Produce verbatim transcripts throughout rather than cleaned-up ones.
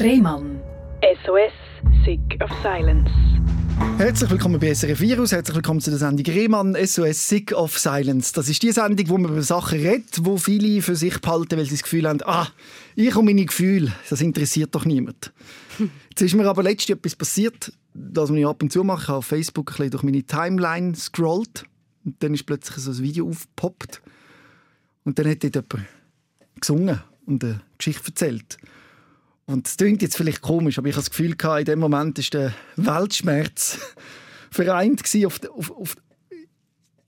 Rehmann. S O S, Sick of Silence. Herzlich willkommen bei S R F Virus, herzlich willkommen zu der Sendung Rehmann, S O S Sick of Silence. Das ist die Sendung, wo man über Sachen redet, wo viele für sich behalten, weil sie das Gefühl haben, ah, ich und meine Gefühle, das interessiert doch niemand. Jetzt ist mir aber letztens etwas passiert, das ich ab und zu mache. Ich habe auf Facebook ein bisschen durch meine Timeline scrollt und dann ist plötzlich so ein Video aufgepoppt und dann hat dort jemand gesungen und eine Geschichte erzählt. Und es klingt jetzt vielleicht komisch, aber ich habe das Gefühl gehabt, in dem Moment war der Weltschmerz vereint auf, auf, auf,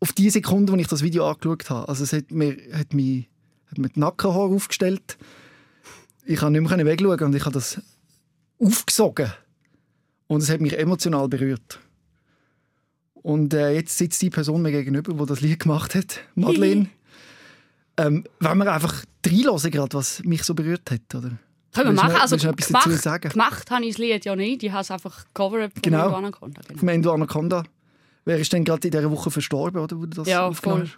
auf die Sekunde, als ich das Video angeschaut habe. Also es hat mir, hat mich, hat mir die Nackenhaare aufgestellt. Ich konnte nicht mehr wegschauen und ich habe das aufgesogen. Und es hat mich emotional berührt. Und äh, jetzt sitzt die Person mir gegenüber, die das Lied gemacht hat, Madeleine. ähm, wenn wir einfach reinhören, gerade, was mich so berührt hat, oder? Können wir machen. Also gemacht, gemacht habe ich das Lied ja nicht. Ich habe es einfach gecovert von genau. Mendo Anaconda. Genau. Mendo Anaconda. Wer ist denn gerade in dieser Woche verstorben, oder? Wo du das ja, aufgenommen voll.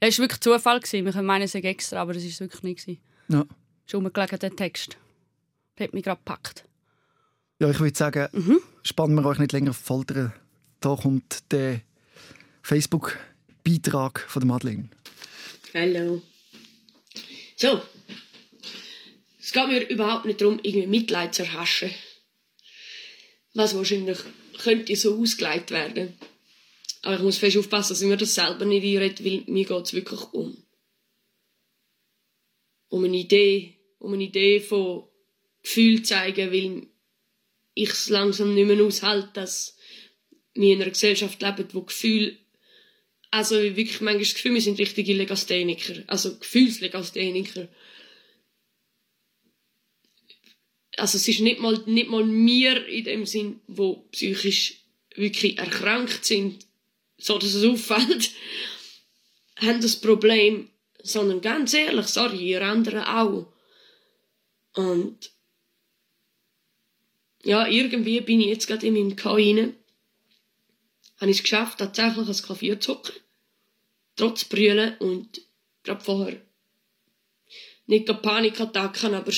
Es war wirklich Zufall. Wir können meinen, es sei extra, aber es war es wirklich nicht. Ja. Es ist rumgelegen, der Text. Der hat mich gerade gepackt. Ja, ich würde sagen, mhm. spannen wir euch nicht länger auf die Folter. Da kommt der Facebook-Beitrag von der Madeleine. Hallo. So. Es geht mir überhaupt nicht darum, irgendwie Mitleid zu erhaschen. Was wahrscheinlich könnte so ausgelegt werden. Aber ich muss fest aufpassen, dass ich mir das selber nicht einrede, weil mir geht es wirklich um. Um eine Idee. Um eine Idee von Gefühl zeigen, weil ich es langsam nicht mehr aushalte, dass wir in einer Gesellschaft leben, wo Gefühl. Also wirklich manchmal das Gefühl, wir sind richtige Legastheniker. Also Gefühlslegastheniker. Also es ist nicht mal, nicht mal wir in dem Sinn, die psychisch wirklich erkrankt sind, so dass es auffällt, haben das Problem, sondern ganz ehrlich, sorry, ihr anderen auch. Und ja, irgendwie bin ich jetzt gerade in meinem K rein, habe ich es geschafft, tatsächlich ans Klavier zu hocken, trotz Brüllen und gerade vorher nicht gerade Panikattacken, aber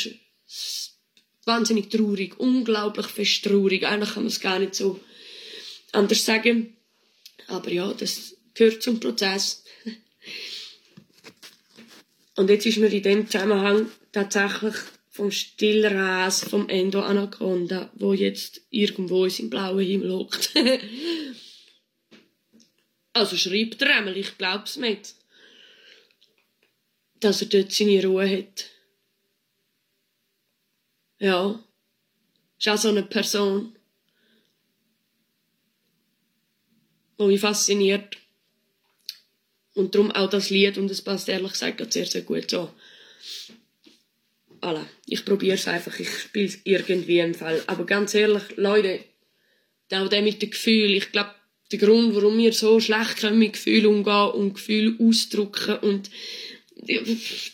wahnsinnig traurig, unglaublich fest traurig. Eigentlich kann man es gar nicht so anders sagen. Aber ja, das gehört zum Prozess. Und jetzt ist mir in dem Zusammenhang tatsächlich vom Stillras, vom Mendo Anaconda, wo jetzt irgendwo in seinem blauen Himmel hockt. Also schreibt er einmal, ich glaube es nicht, dass er dort seine Ruhe hat. Ja, ist auch so eine Person, die mich fasziniert. Und darum auch das Lied, und es passt ehrlich gesagt sehr, sehr gut so. Voilà, ich probiere es einfach, ich spiele es irgendwie im Fall. Aber ganz ehrlich, Leute, auch der mit dem Gefühl, ich glaube, der Grund, warum wir so schlecht können mit Gefühlen umgehen und Gefühle ausdrücken und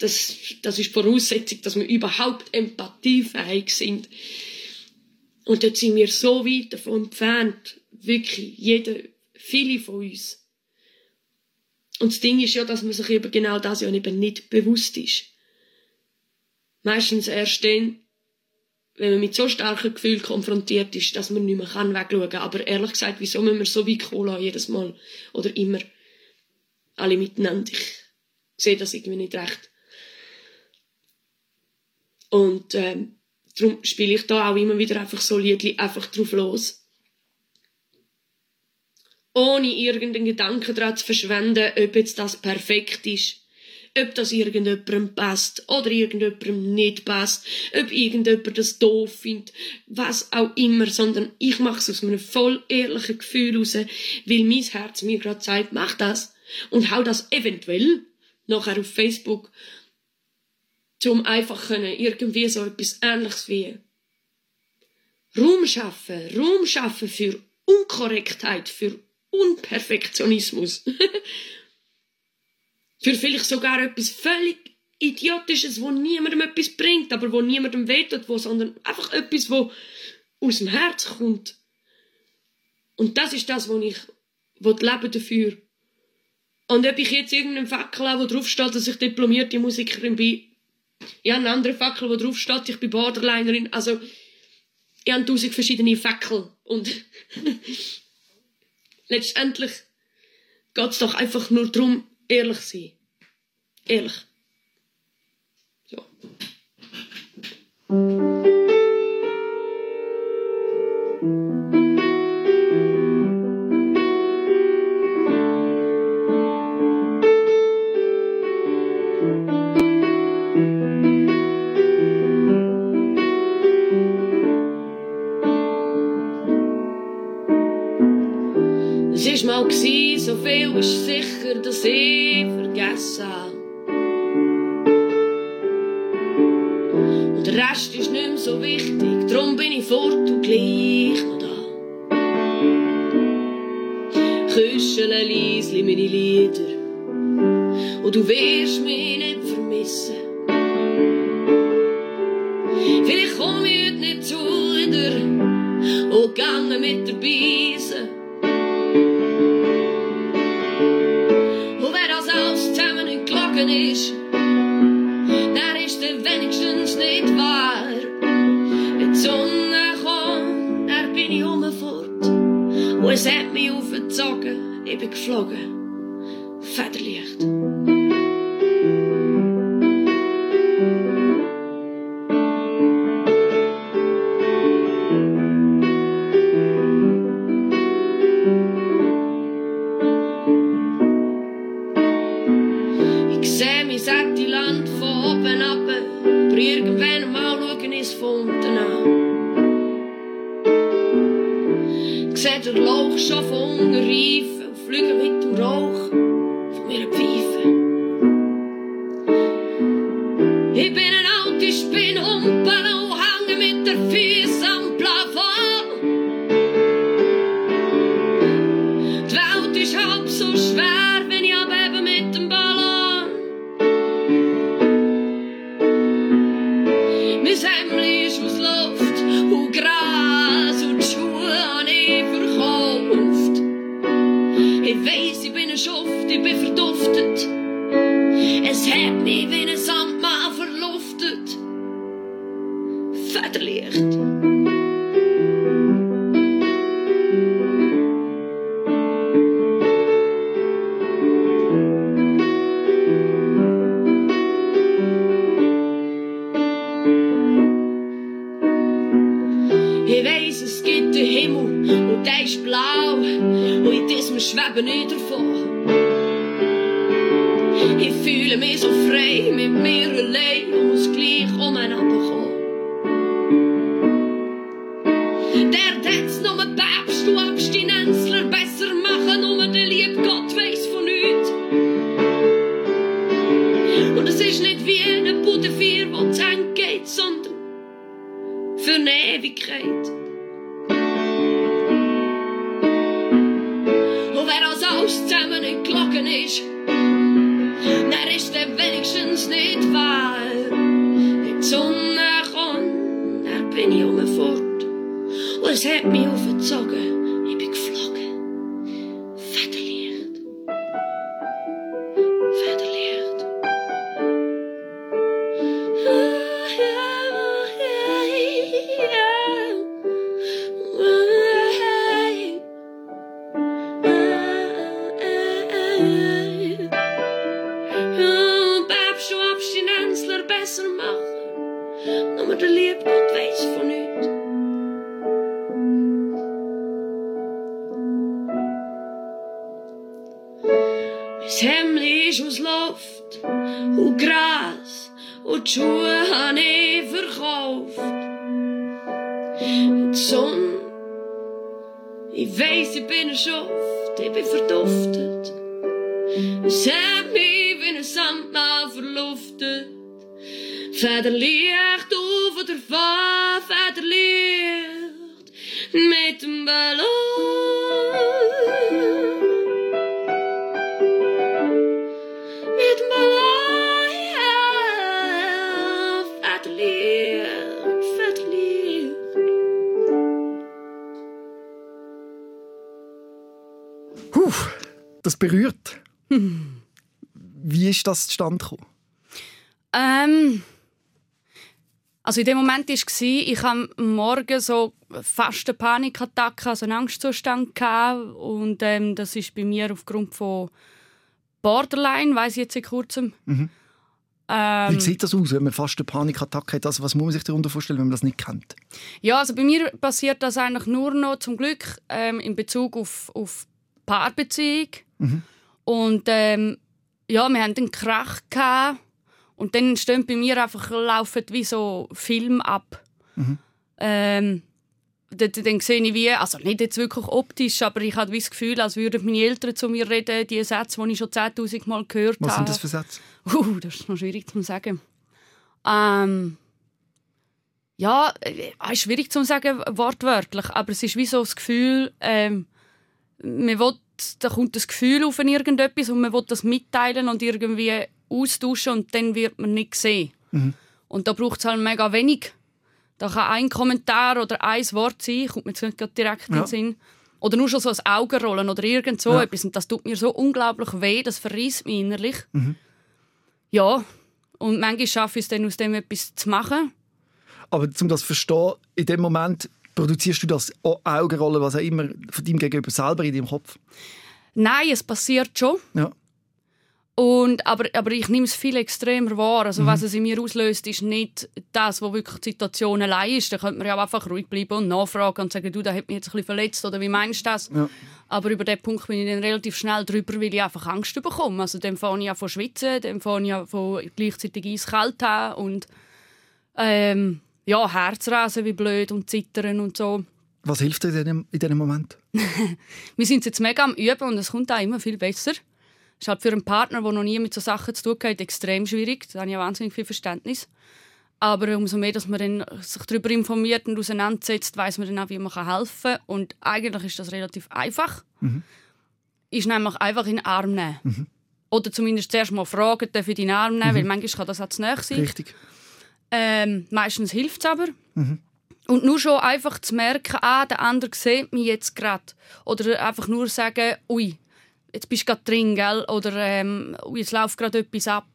Das, das ist die Voraussetzung, dass wir überhaupt empathiefähig sind. Und dort sind wir so weit davon entfernt. Wirklich, jeder, viele von uns. Und das Ding ist ja, dass man sich eben genau das ja eben nicht bewusst ist. Meistens erst dann, wenn man mit so starken Gefühlen konfrontiert ist, dass man nicht mehr wegschauen kann. Aber ehrlich gesagt, wieso müssen wir so weit kommen lassen, jedes Mal oder immer? Alle miteinander. Ich Ich sehe das irgendwie nicht recht. Und ähm, darum spiele ich da auch immer wieder einfach so Liedli einfach drauf los. Ohne irgendeinen Gedanken daran zu verschwenden, ob jetzt das perfekt ist, ob das irgendjemandem passt oder irgendjemandem nicht passt, ob irgendjemand das doof findet, was auch immer, sondern ich mache es aus einem voll ehrlichen Gefühl raus, weil mein Herz mir gerade sagt, mach das und hau das eventuell nachher auf Facebook, um einfach können, irgendwie so etwas Ähnliches wie Raum schaffen, Raum schaffen für Unkorrektheit, für Unperfektionismus. Für vielleicht sogar etwas völlig Idiotisches, wo niemandem etwas bringt, aber wo niemandem wehtut, wo, sondern einfach etwas, wo aus dem Herz kommt. Und das ist das, wo ich wo lebe dafür. Und ob ich jetzt irgendeinen Fackel habe, wo draufsteht, dass ich diplomierte Musikerin bin, Ich habe eine andere Fackel, die drauf steht, ich bin Borderlinerin. Also, ich habe tausend verschiedene Fackel. Und letztendlich geht es doch einfach nur darum, ehrlich zu sein. Ehrlich. So. Es ist mal gsi, so viel ist sicher, dass ich vergessen habe. Und der Rest ist nicht mehr so wichtig, drum bin ich fort und gleich noch da. Küschele leisli meine Lieder, und du wirst mich nicht vermissen. Vielleicht komm ich heute nicht zu dir und gehe mit der Beise. Und wer das alles zusammen nicht gelogen ist, der ist der wenigstens nicht wahr. Wenn die Sonne kommt, dann bin ich umfort. Und es hat mich aufgezogen, ich bin geflogen. Federlicht. Das berührt. Hm. Wie ist das zustande gekommen? Ähm, Also in dem Moment war es, ich hatte am Morgen so fast eine Panikattacke, also einen Angstzustand gehabt. Und ähm, das ist bei mir aufgrund von Borderline, weiss ich jetzt seit kurzem. Mhm. Ähm, Wie sieht das aus, wenn man fast eine Panikattacke hat? Also, was muss man sich darunter vorstellen, wenn man das nicht kennt? Ja, also bei mir passiert das eigentlich nur noch, zum Glück, ähm, in Bezug auf, auf Paarbeziehung. Mhm. Und ähm, ja, wir hatten einen Krach gehabt. Und dann stehen bei mir einfach, laufen wie so Filme ab. Mhm. Ähm, dann, dann sehe ich wie, also nicht jetzt wirklich optisch, aber ich habe das Gefühl, als würden meine Eltern zu mir reden, die Sätze, die ich schon zehntausend Mal gehört habe. Was sind das für Sätze? Uh, das ist noch schwierig zu sagen. Ähm, ja, äh, schwierig zu sagen, wortwörtlich, aber es ist wie so das Gefühl, ähm, man will, da kommt das Gefühl auf irgendetwas und man will das mitteilen und irgendwie austauschen und dann wird man nicht gesehen. Mhm. Und da braucht es halt mega wenig. Da kann ein Kommentar oder ein Wort sein, kommt mir jetzt nicht direkt ja. in den Sinn. Oder nur schon so ein Augenrollen oder irgend so ja. etwas. Und das tut mir so unglaublich weh, das verreisst mich innerlich. Mhm. Ja, und manchmal schaffe ich es dann, aus dem etwas zu machen. Aber um das zu verstehen, in dem Moment produzierst du das Augenrollen, was auch immer, von deinem Gegenüber selber in deinem Kopf? Nein, es passiert schon. Ja. Und, aber, aber ich nehme es viel extremer wahr. Also, mhm. was es in mir auslöst, ist nicht das, was wirklich die Situation allein ist. Da könnte man ja einfach ruhig bleiben und nachfragen und sagen, du, das hat mich jetzt ein bisschen verletzt oder wie meinst du das? Ja. Aber über diesen Punkt bin ich dann relativ schnell drüber, weil ich einfach Angst bekomme. Also dann fange ich an von schwitzen, dann fange ich an von gleichzeitig eiskalt haben und ähm, ja, Herzrasen wie blöd und zittern und so. Was hilft dir in diesem, in diesem Moment? Wir sind jetzt mega am Üben und es kommt auch immer viel besser. Das ist halt für einen Partner, der noch nie mit so Sachen zu tun hat, extrem schwierig. Da habe ich wahnsinnig viel Verständnis. Aber umso mehr, dass man dann sich darüber informiert und auseinandersetzt, weiss man dann auch, wie man helfen kann. Und eigentlich ist das relativ einfach. Mhm. Ist nämlich einfach in den Arm nehmen. Mhm. Oder zumindest zuerst mal fragen, darf ich in den Arm nehmen, mhm. weil manchmal kann das auch zu nahe sein. Richtig. Ähm, meistens hilft es aber. Mhm. Und nur schon einfach zu merken, ah, der andere sieht mich jetzt gerade. Oder einfach nur sagen, ui, jetzt bist du gerade drin, gell? Oder ähm, jetzt läuft gerade etwas ab.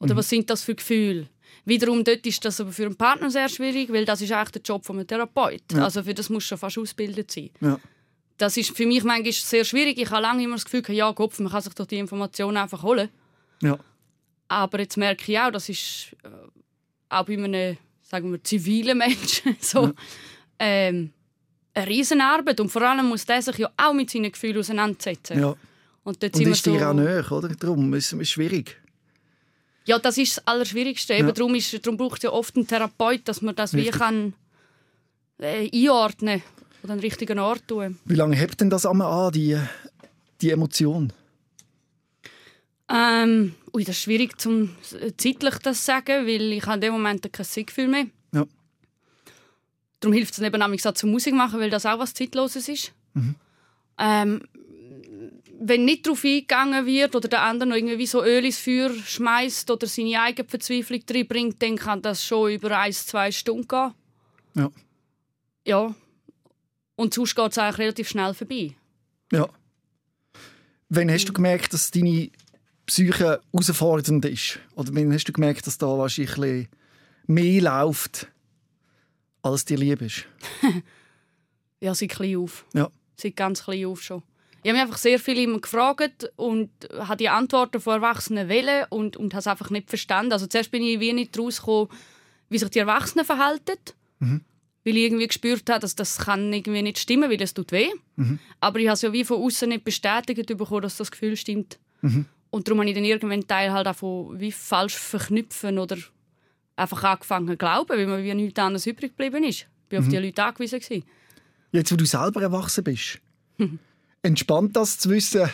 Oder mhm. was sind das für Gefühle? Wiederum, dort ist das aber für einen Partner sehr schwierig, weil das ist eigentlich der Job eines Therapeuten. Ja. Also für das musst du schon fast ausgebildet sein. Ja. Das ist für mich manchmal sehr schwierig. Ich habe lange immer das Gefühl, ja, Kopf, man kann sich doch die Informationen einfach holen. Ja. Aber jetzt merke ich auch, das ist äh, auch bei einem, sagen wir, zivilen Menschen so. Ja. Ähm, eine Riesenarbeit. Und vor allem muss der sich ja auch mit seinen Gefühlen auseinandersetzen. Ja. Und, und ist so dir auch näher, oder? Darum ist es schwierig. Ja, das ist das Allerschwierigste. Ja. Eben, darum, ist, darum braucht es ja oft einen Therapeut, dass man das Richtig. wie kann, äh, einordnen kann oder an den richtigen Ort tun. Wie lange hält denn das einmal an, die, die Emotion? Ähm, ui, das ist schwierig, zum, äh, zeitlich das zu sagen, weil ich in dem Moment kein Sieggefühl mehr. Ja. Darum hilft es eben auch zum Musik machen, weil das auch was Zeitloses ist. Mhm. Ähm, wenn nicht darauf eingegangen wird oder der andere noch irgendwie so Öl ins Feuer schmeißt oder seine eigene Verzweiflung reinbringt, dann kann das schon über ein, zwei Stunden gehen. Ja. Ja. Und sonst geht es eigentlich relativ schnell vorbei. Ja. Wann hast du gemerkt, dass deine Psyche herausfordernd ist? Oder wann hast du gemerkt, dass da wahrscheinlich ein bisschen mehr läuft, als dir lieb ist? Ja, seit klein auf. Ja. Seit ganz klein auf schon. Ich habe mich einfach sehr viel immer gefragt und habe die Antworten von Erwachsenen wollen und, und habe es einfach nicht verstanden. Also zuerst bin ich wie nicht rausgekommen, wie sich die Erwachsenen verhalten. Mhm. Weil ich irgendwie gespürt habe, dass das kann irgendwie nicht stimmen, weil es tut weh. Mhm. Aber ich habe es ja wie von außen nicht bestätigt bekommen, dass das Gefühl stimmt. Mhm. Und darum habe ich dann irgendwann einen Teil halt von wie falsch verknüpfen oder einfach angefangen zu glauben, weil mir wie nichts anderes übrig geblieben ist. Ich war mhm. auf die Leute angewiesen. Jetzt, wo du selber erwachsen bist, entspannt das zu wissen,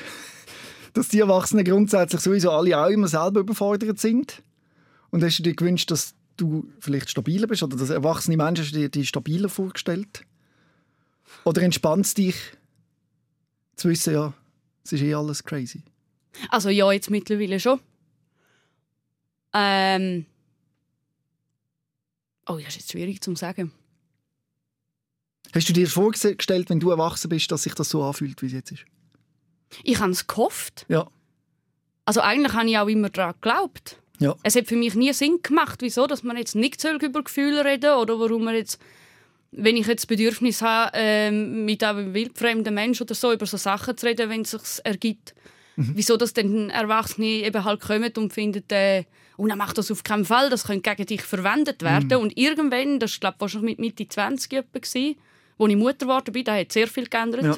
dass die Erwachsenen grundsätzlich sowieso alle auch immer selber überfordert sind? Und hast du dir gewünscht, dass du vielleicht stabiler bist? Oder dass erwachsene Menschen dir die stabiler vorgestellt? Oder entspannt es dich zu wissen, ja, es ist eh alles crazy? Also ja, jetzt mittlerweile schon. Ähm... Oh, das ist jetzt schwierig zu sagen. Hast du dir vorgestellt, wenn du erwachsen bist, dass sich das so anfühlt, wie es jetzt ist? Ich habe es gehofft. Ja. Also eigentlich habe ich auch immer daran geglaubt. Ja. Es hat für mich nie Sinn gemacht, wieso, dass man jetzt nicht über Gefühle reden soll oder warum man jetzt, wenn ich jetzt das Bedürfnis habe, äh, mit einem wildfremden Menschen oder so über so Sachen zu reden, wenn es sich ergibt. Mhm. Wieso dass dann Erwachsene eben halt kommen und finden, äh, oh, dann mach das auf keinen Fall, das könnte gegen dich verwendet werden. Mhm. Und irgendwann, das war wahrscheinlich mit Mitte zwanzig etwa, als ich Mutter geworden bin, da hat sehr viel geändert, ja.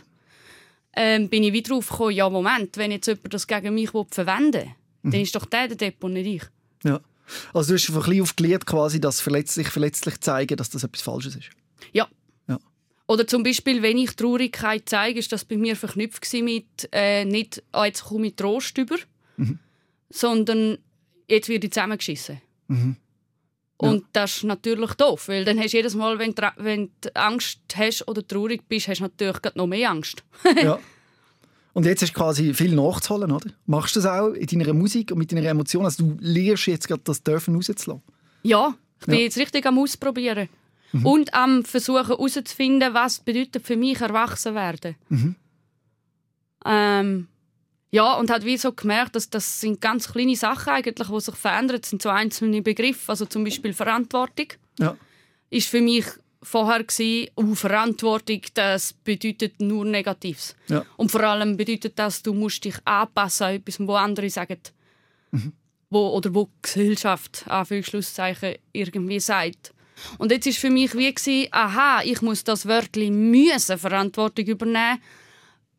ähm, bin ich wieder drauf gekommen, ja Moment, wenn jetzt jemand das gegen mich verwenden will, mhm. dann ist doch der der Depp und nicht ich. Ja. Also du hast ein bisschen aufgelehrt, quasi, dass verletzlich, verletzlich zeigen, dass das etwas Falsches ist. Ja. ja. Oder zum Beispiel, wenn ich Traurigkeit zeige, ist das bei mir verknüpft mit äh, nicht, oh, jetzt komme ich Trost über, mhm. sondern jetzt werde ich zusammengeschissen. Mhm. Ja. Und das ist natürlich doof, weil dann hast du jedes Mal, wenn du, wenn du Angst hast oder traurig bist, hast du natürlich noch mehr Angst. Ja. Und jetzt hast du quasi viel nachzuholen, oder? Machst du das auch in deiner Musik und mit deiner Emotion? Also du lernst jetzt gerade das Dürfen rauszulassen. Ja, ich bin ja. jetzt richtig am Ausprobieren. Mhm. Und am Versuchen herauszufinden, was bedeutet für mich erwachsen werden. Mhm. Ähm, ja, und hat wie so gemerkt, dass das sind ganz kleine Sachen eigentlich, die sich verändern. Das sind so einzelne Begriffe, also zum Beispiel Verantwortung. Ja. Ist für mich vorher gewesen, oh, Verantwortung, das bedeutet nur Negatives. Ja. Und vor allem bedeutet das, du musst dich anpassen an etwas, wo andere sagen. Mhm. Wo, oder wo die Gesellschaft, Anführungszeichen, irgendwie sagt. Und jetzt war für mich wie gewesen, aha, ich muss das Wörtchen müssen Verantwortung übernehmen,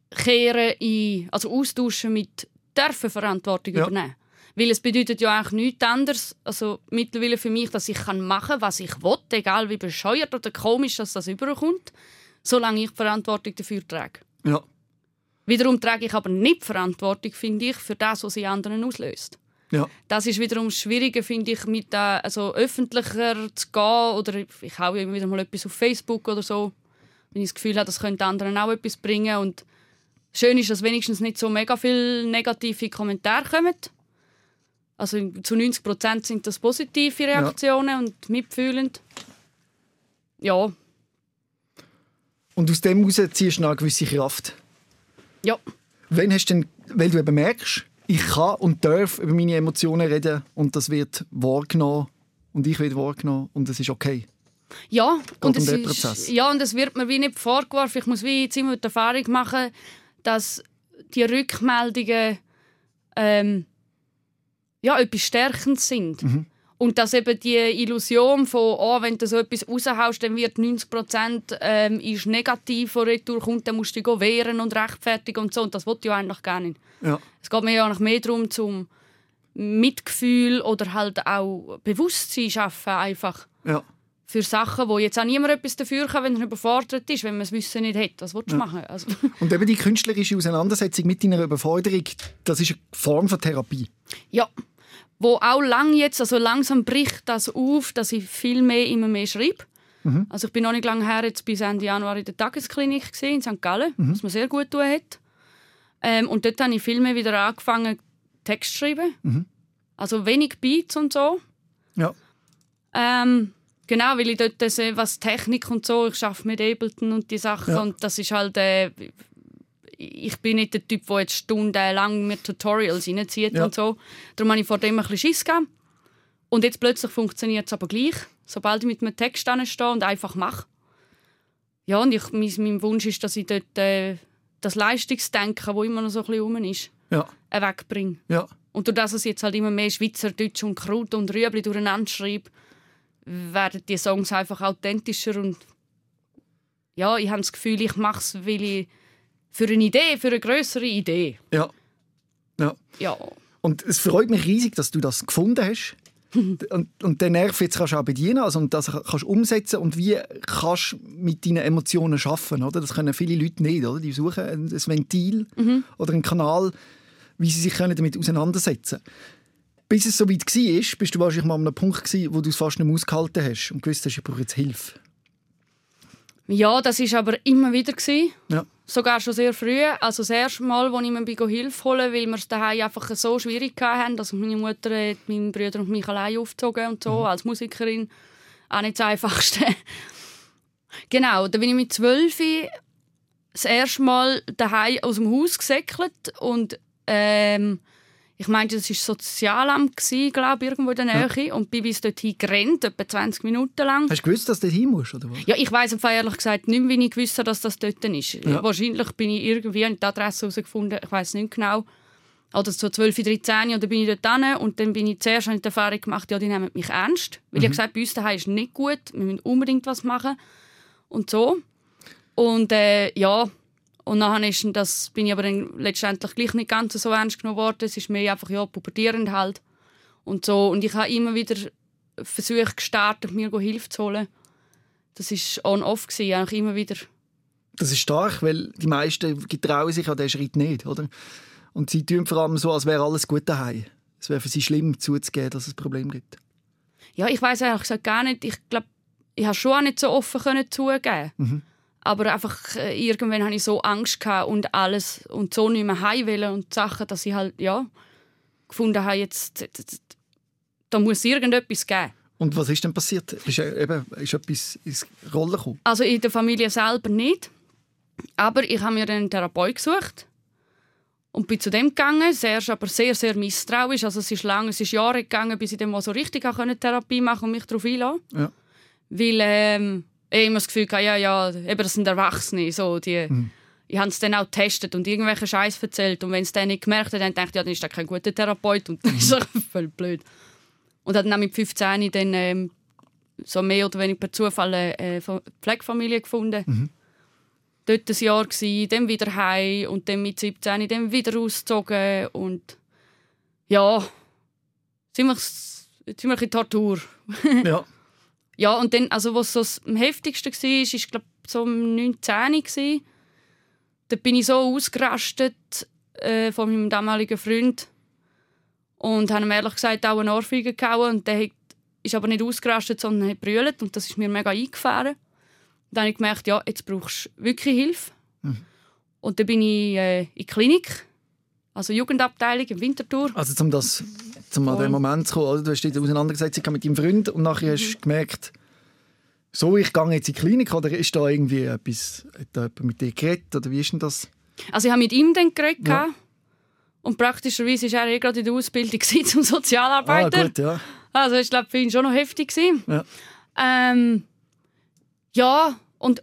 kehren in, also austauschen mit dürfen Verantwortung ja. übernehmen. Weil es bedeutet ja eigentlich nichts anderes, also mittlerweile für mich, dass ich machen kann, was ich will, egal wie bescheuert oder komisch dass das rüberkommt, solange ich die Verantwortung dafür trage. Ja. Wiederum trage ich aber nicht die Verantwortung, finde ich, für das, was sie anderen auslöst. Ja. Das ist wiederum schwieriger, finde ich, mit äh, also öffentlicher zu gehen. Oder ich haue immer wieder mal etwas auf Facebook oder so, wenn ich das Gefühl habe, das könnte anderen auch etwas bringen. Und schön ist, dass wenigstens nicht so mega viele negative Kommentare kommen. Also zu neunzig Prozent sind das positive Reaktionen ja. und mitfühlend. Ja. Und aus dem heraus ziehst du noch eine gewisse Kraft? Ja. Wann hast du denn, weil du eben merkst, ich kann und darf über meine Emotionen reden und das wird wahrgenommen und ich werde wahrgenommen und es ist okay. Ja, und es, ist, ja und es wird mir wie nicht vorgeworfen. Ich muss wie jetzt immer die Erfahrung machen, dass die Rückmeldungen ähm, ja, etwas stärkend sind. Mhm. Und dass eben die Illusion von, oh, wenn du so etwas raushaust, dann wird neunzig Prozent ähm, ist negativ, oder durchkommt, dann musst du dich wehren und rechtfertigen und so. Und das will ich ja eigentlich gar nicht. Ja. Es geht mir ja eigentlich mehr darum, zum Mitgefühl oder halt auch Bewusstsein schaffen einfach. Ja. Für Sachen, wo jetzt auch niemand etwas dafür kann, wenn er überfordert ist, wenn man das Wissen nicht hat. Was willst du ja. machen? Also. Und eben die künstlerische Auseinandersetzung mit deiner Überforderung, das ist eine Form von Therapie. Ja. Wo auch lang jetzt, also langsam bricht das auf, dass ich viel mehr, immer mehr schreibe. Mhm. Also ich bin noch nicht lange her, jetzt bis Ende Januar in der Tagesklinik gewesen, in Sankt Gallen, mhm. was mir sehr gut getan hat. Ähm, und dort habe ich viel mehr wieder angefangen, Text zu schreiben. Mhm. Also wenig Beats und so. Ja. Ähm, genau, weil ich dort sehe, was Technik und so, ich arbeite mit Ableton und die Sachen. Ja. Und das ist halt, äh, ich bin nicht der Typ, der jetzt stundenlang mit Tutorials reinzieht ja. und so. Darum habe ich vor dem ein bisschen Schiss gegeben. Und jetzt plötzlich funktioniert es aber gleich. Sobald ich mit einem Text stehe und einfach mache. Ja, und ich, mein, mein Wunsch ist, dass ich dort äh, das Leistungsdenken, das immer noch so ein bisschen rum ist, ja. wegbringe. Ja. Und dadurch, dass ich jetzt halt immer mehr Schweizerdeutsch und Kraut und Rüebli durcheinander schreibe, werden die Songs einfach authentischer. Und ja, ich habe das Gefühl, ich mache es, weil ich für eine Idee, für eine grössere Idee. Ja. ja. ja. Und es freut mich riesig, dass du das gefunden hast. und, und den Nerv jetzt kannst du auch bedienen, also und das kannst du umsetzen. Und wie kannst du mit deinen Emotionen arbeiten? Oder? Das können viele Leute nicht. Oder? Die suchen ein, ein Ventil mhm. oder einen Kanal, wie sie sich damit auseinandersetzen können. Bis es so weit war, bist du wahrscheinlich mal an einem Punkt gewesen, wo du es fast nicht mehr ausgehalten hast und gewusst hast, ich brauche jetzt Hilfe. Ja, das war aber immer wieder. Ja. Sogar schon sehr früh. Also das erste Mal, als ich mir Hilfe holen weil wir es daheim einfach so schwierig hatten, dass meine Mutter meine Brüder und mich allein aufgezogen und so, mhm. als Musikerin. Auch nicht das Einfachste. Genau, da bin ich mit zwölf das erste Mal daheim aus dem Haus gesäckelt und ähm, ich meinte, es war das Sozialamt, glaube ich, irgendwo in der Nähe. Ja. Und bin bis dorthin gerannt, etwa zwanzig Minuten lang. Hast du gewusst, dass du dorthin musst, oder was? Ja, ich weiss im Fall ehrlich gesagt nicht mehr, wie ich gewusst habe, dass das dort ist. Ja. Wahrscheinlich bin ich irgendwie an die Adresse herausgefunden, ich weiss nicht genau. Oder so zwölf, dreizehn und dann bin ich dort hin. Und dann bin ich zuerst in die Erfahrung gemacht, ja, die nehmen mich ernst. Weil mhm. ich habe gesagt, bei uns daheim ist nicht gut, wir müssen unbedingt was machen. Und so. Und äh, ja... Und dann ist das, bin ich aber dann letztendlich gleich nicht ganz so ernst genommen worden. Es ist mir einfach ja, pubertierend halt. Und, so. Und ich habe immer wieder Versuche gestartet, mir Hilfe zu holen. Das war on-off, eigentlich immer wieder. Das ist stark, weil die meisten trauen sich an diesen Schritt nicht, oder? Und sie tun vor allem so, als wäre alles gut daheim. Es wäre für sie schlimm, zuzugeben, dass es ein Problem gibt. Ja, ich weiss ehrlich gesagt gar nicht. Ich glaube, ich habe schon auch nicht so offen können zugeben. Mhm. Aber einfach, äh, irgendwann hatte ich so Angst und alles und so nicht mehr heim wollen und Sachen, dass ich halt, ja, gefunden habe, jetzt, jetzt, jetzt, da muss irgendetwas geben. Und was ist denn passiert? Ist, äh, eben, ist etwas ins Rollen gekommen? Also in der Familie selber nicht, aber ich habe mir einen Therapeut gesucht und bin zu dem gegangen, zuerst aber sehr, sehr misstrauisch. Also es ist lange, es ist Jahre gegangen, bis ich dann mal so richtig Therapie machen konnte und mich darauf einlassen. Ja. Weil, ähm, ich habe immer das Gefühl, ja, ja, eben, das sind Erwachsene. So, die, mhm. Ich habe es dann auch getestet und irgendwelchen Scheiß erzählt. Und wenn es dann nicht gemerkt hat, dann dachte ich, ja, dann ist das kein guter Therapeut. Und das ist auch voll blöd. Und habe dann mit fünfzehn dann, ähm, so mehr oder weniger per Zufall eine Pflegefamilie gefunden. Mhm. Dort ein Jahr gewesen, dann wieder heim und dann mit siebzehn dann wieder ausgezogen. Und ja, ziemlich, ziemlich in Tortur. Ja. Ja, und dann, also was so am heftigsten war, war ich glaube so um neunzehn. Da bin ich so ausgerastet äh, von meinem damaligen Freund und habe ihm ehrlich gesagt auch eine Ohrfeige gehauen. Und der hat, ist aber nicht ausgerastet, sondern hat brüllt und das ist mir mega eingefahren. Und dann habe ich gemerkt, ja, jetzt brauchst du wirklich Hilfe. Mhm. Und dann bin ich äh, in die Klinik, also Jugendabteilung im Winterthur. Also um das... Um an den Moment zu kommen, also, du hast dich auseinandergesetzt mit deinem Freund und nachher hast du mhm. gemerkt, so, ich gehe jetzt in die Klinik, oder ist da irgendwie etwas, hat da jemand mit dir geredet, oder wie ist denn das? Also ich habe mit ihm dann geredet, ja. Und praktischerweise war er eh gerade in der Ausbildung zum Sozialarbeiter. Ah, gut, ja. Also ich glaube, für ihn schon noch heftig gewesen. Ja. Ähm, ja, und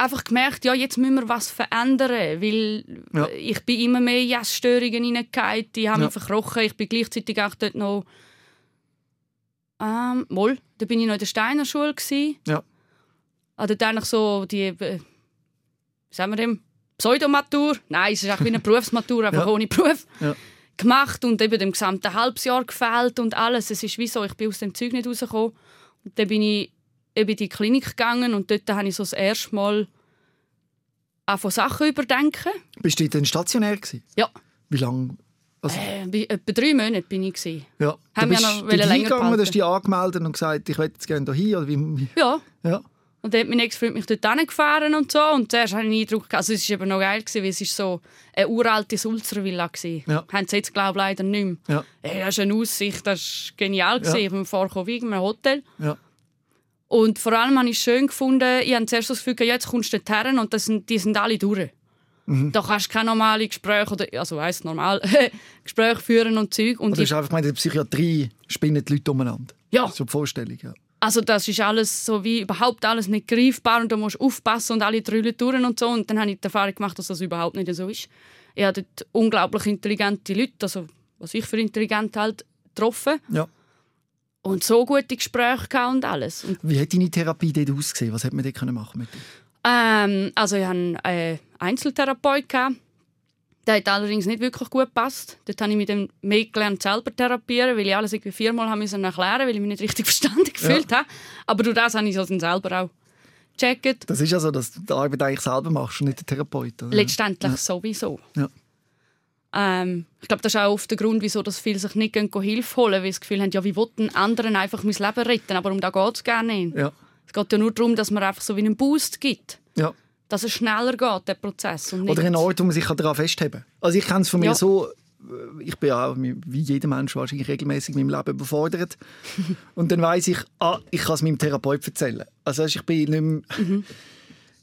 einfach gemerkt, ja, jetzt müssen wir was verändern, weil ja. ich bin immer mehr in Essstörungen hineingefallen, die haben ja. mich verkrochen. Ich bin gleichzeitig auch dort noch... Ähm, mal, da bin ich noch in der Steinerschule gewesen. Ja. Also dort eigentlich so die... Äh, wie sagen wir dem? Pseudomatur? Nein, es ist auch wie eine Berufsmatur, einfach ja. ohne Beruf. Ja. Gemacht und eben dem gesamten Halbjahr gefällt und alles. Es ist wie so, ich bin aus dem Zeug nicht rausgekommen. Und dann bin ich... Ich bin in die Klinik gegangen und dort habe ich so das erste Mal auch von Sachen überdenken. Bist du denn stationär gewesen? Ja. Wie lange? Also äh, bei, etwa drei Monate bin ich gewesen. Ja. Haben wir noch länger gegangen, du hast dich angemeldet und gesagt, ich will jetzt gerne hier oder wie? Ja. Ja. Und dann hat mein Ex-Freund mich dort hingefahren und so. Und zuerst hatte ich den Eindruck, also es war eben noch geil, weil es so eine uralte Sulzervilla gewesen. Ja. Haben sie jetzt, glaube ich, leider nicht mehr. Ja. Hey, das ist eine Aussicht, das war genial gewesen. Ja. Ich bin vorgekommen wie in einem Hotel. Ja. Und vor allem habe ich es schön gefunden, ich habe zuerst das Gefühl, ja, jetzt kommst du dorthin und das sind, die sind alle durch. Mhm. Da kannst du keine normalen Gespräche, oder, also heisst normal, Gespräche führen und Zeug. Und oder ich, ist einfach, ich meine, in der Psychiatrie spinnen die Leute umeinander. Ja. So die Vorstellung, ja. Also das ist alles so wie überhaupt alles nicht greifbar und du musst aufpassen und alle drüllen durch und so. Und dann habe ich die Erfahrung gemacht, dass das überhaupt nicht so ist. Ich habe dort unglaublich intelligente Leute, also was ich für intelligent halt, getroffen. Ja. Und so gute Gespräche und alles. Und wie hat deine Therapie dort ausgesehen? Was hat man dort machen mit dir? Ähm, also ich hatte einen Einzeltherapeut. Der hat allerdings nicht wirklich gut gepasst. Dort habe ich mit dem mehr gelernt, selber therapieren, weil ich alles irgendwie viermal haben müssen erklären, weil ich mich nicht richtig verstanden gefühlt ja. habe. Aber durch das habe ich es also selber auch gecheckt. Das ist also, dass du die Arbeit eigentlich selber machst und nicht der Therapeut, oder? Letztendlich ja. sowieso. Ja. Ähm, ich glaube, das ist auch oft der Grund, wieso dass viele sich nicht gehen, Hilfe holen, weil sie das Gefühl haben, ja, wie wollen den anderen einfach mein Leben retten, aber um das geht es gar nicht. Ja. Es geht ja nur darum, dass man einfach so wie einen Boost gibt, ja. dass es schneller geht, der Prozess. Und oder einen Ort, wo man sich daran festheben kann. Also ich kenne es von ja. mir so, ich bin auch wie jeder Mensch wahrscheinlich regelmäßig mit meinem Leben überfordert und dann weiss ich, ah, ich kann es meinem Therapeut erzählen. Also ich bin nicht mehr... Mhm.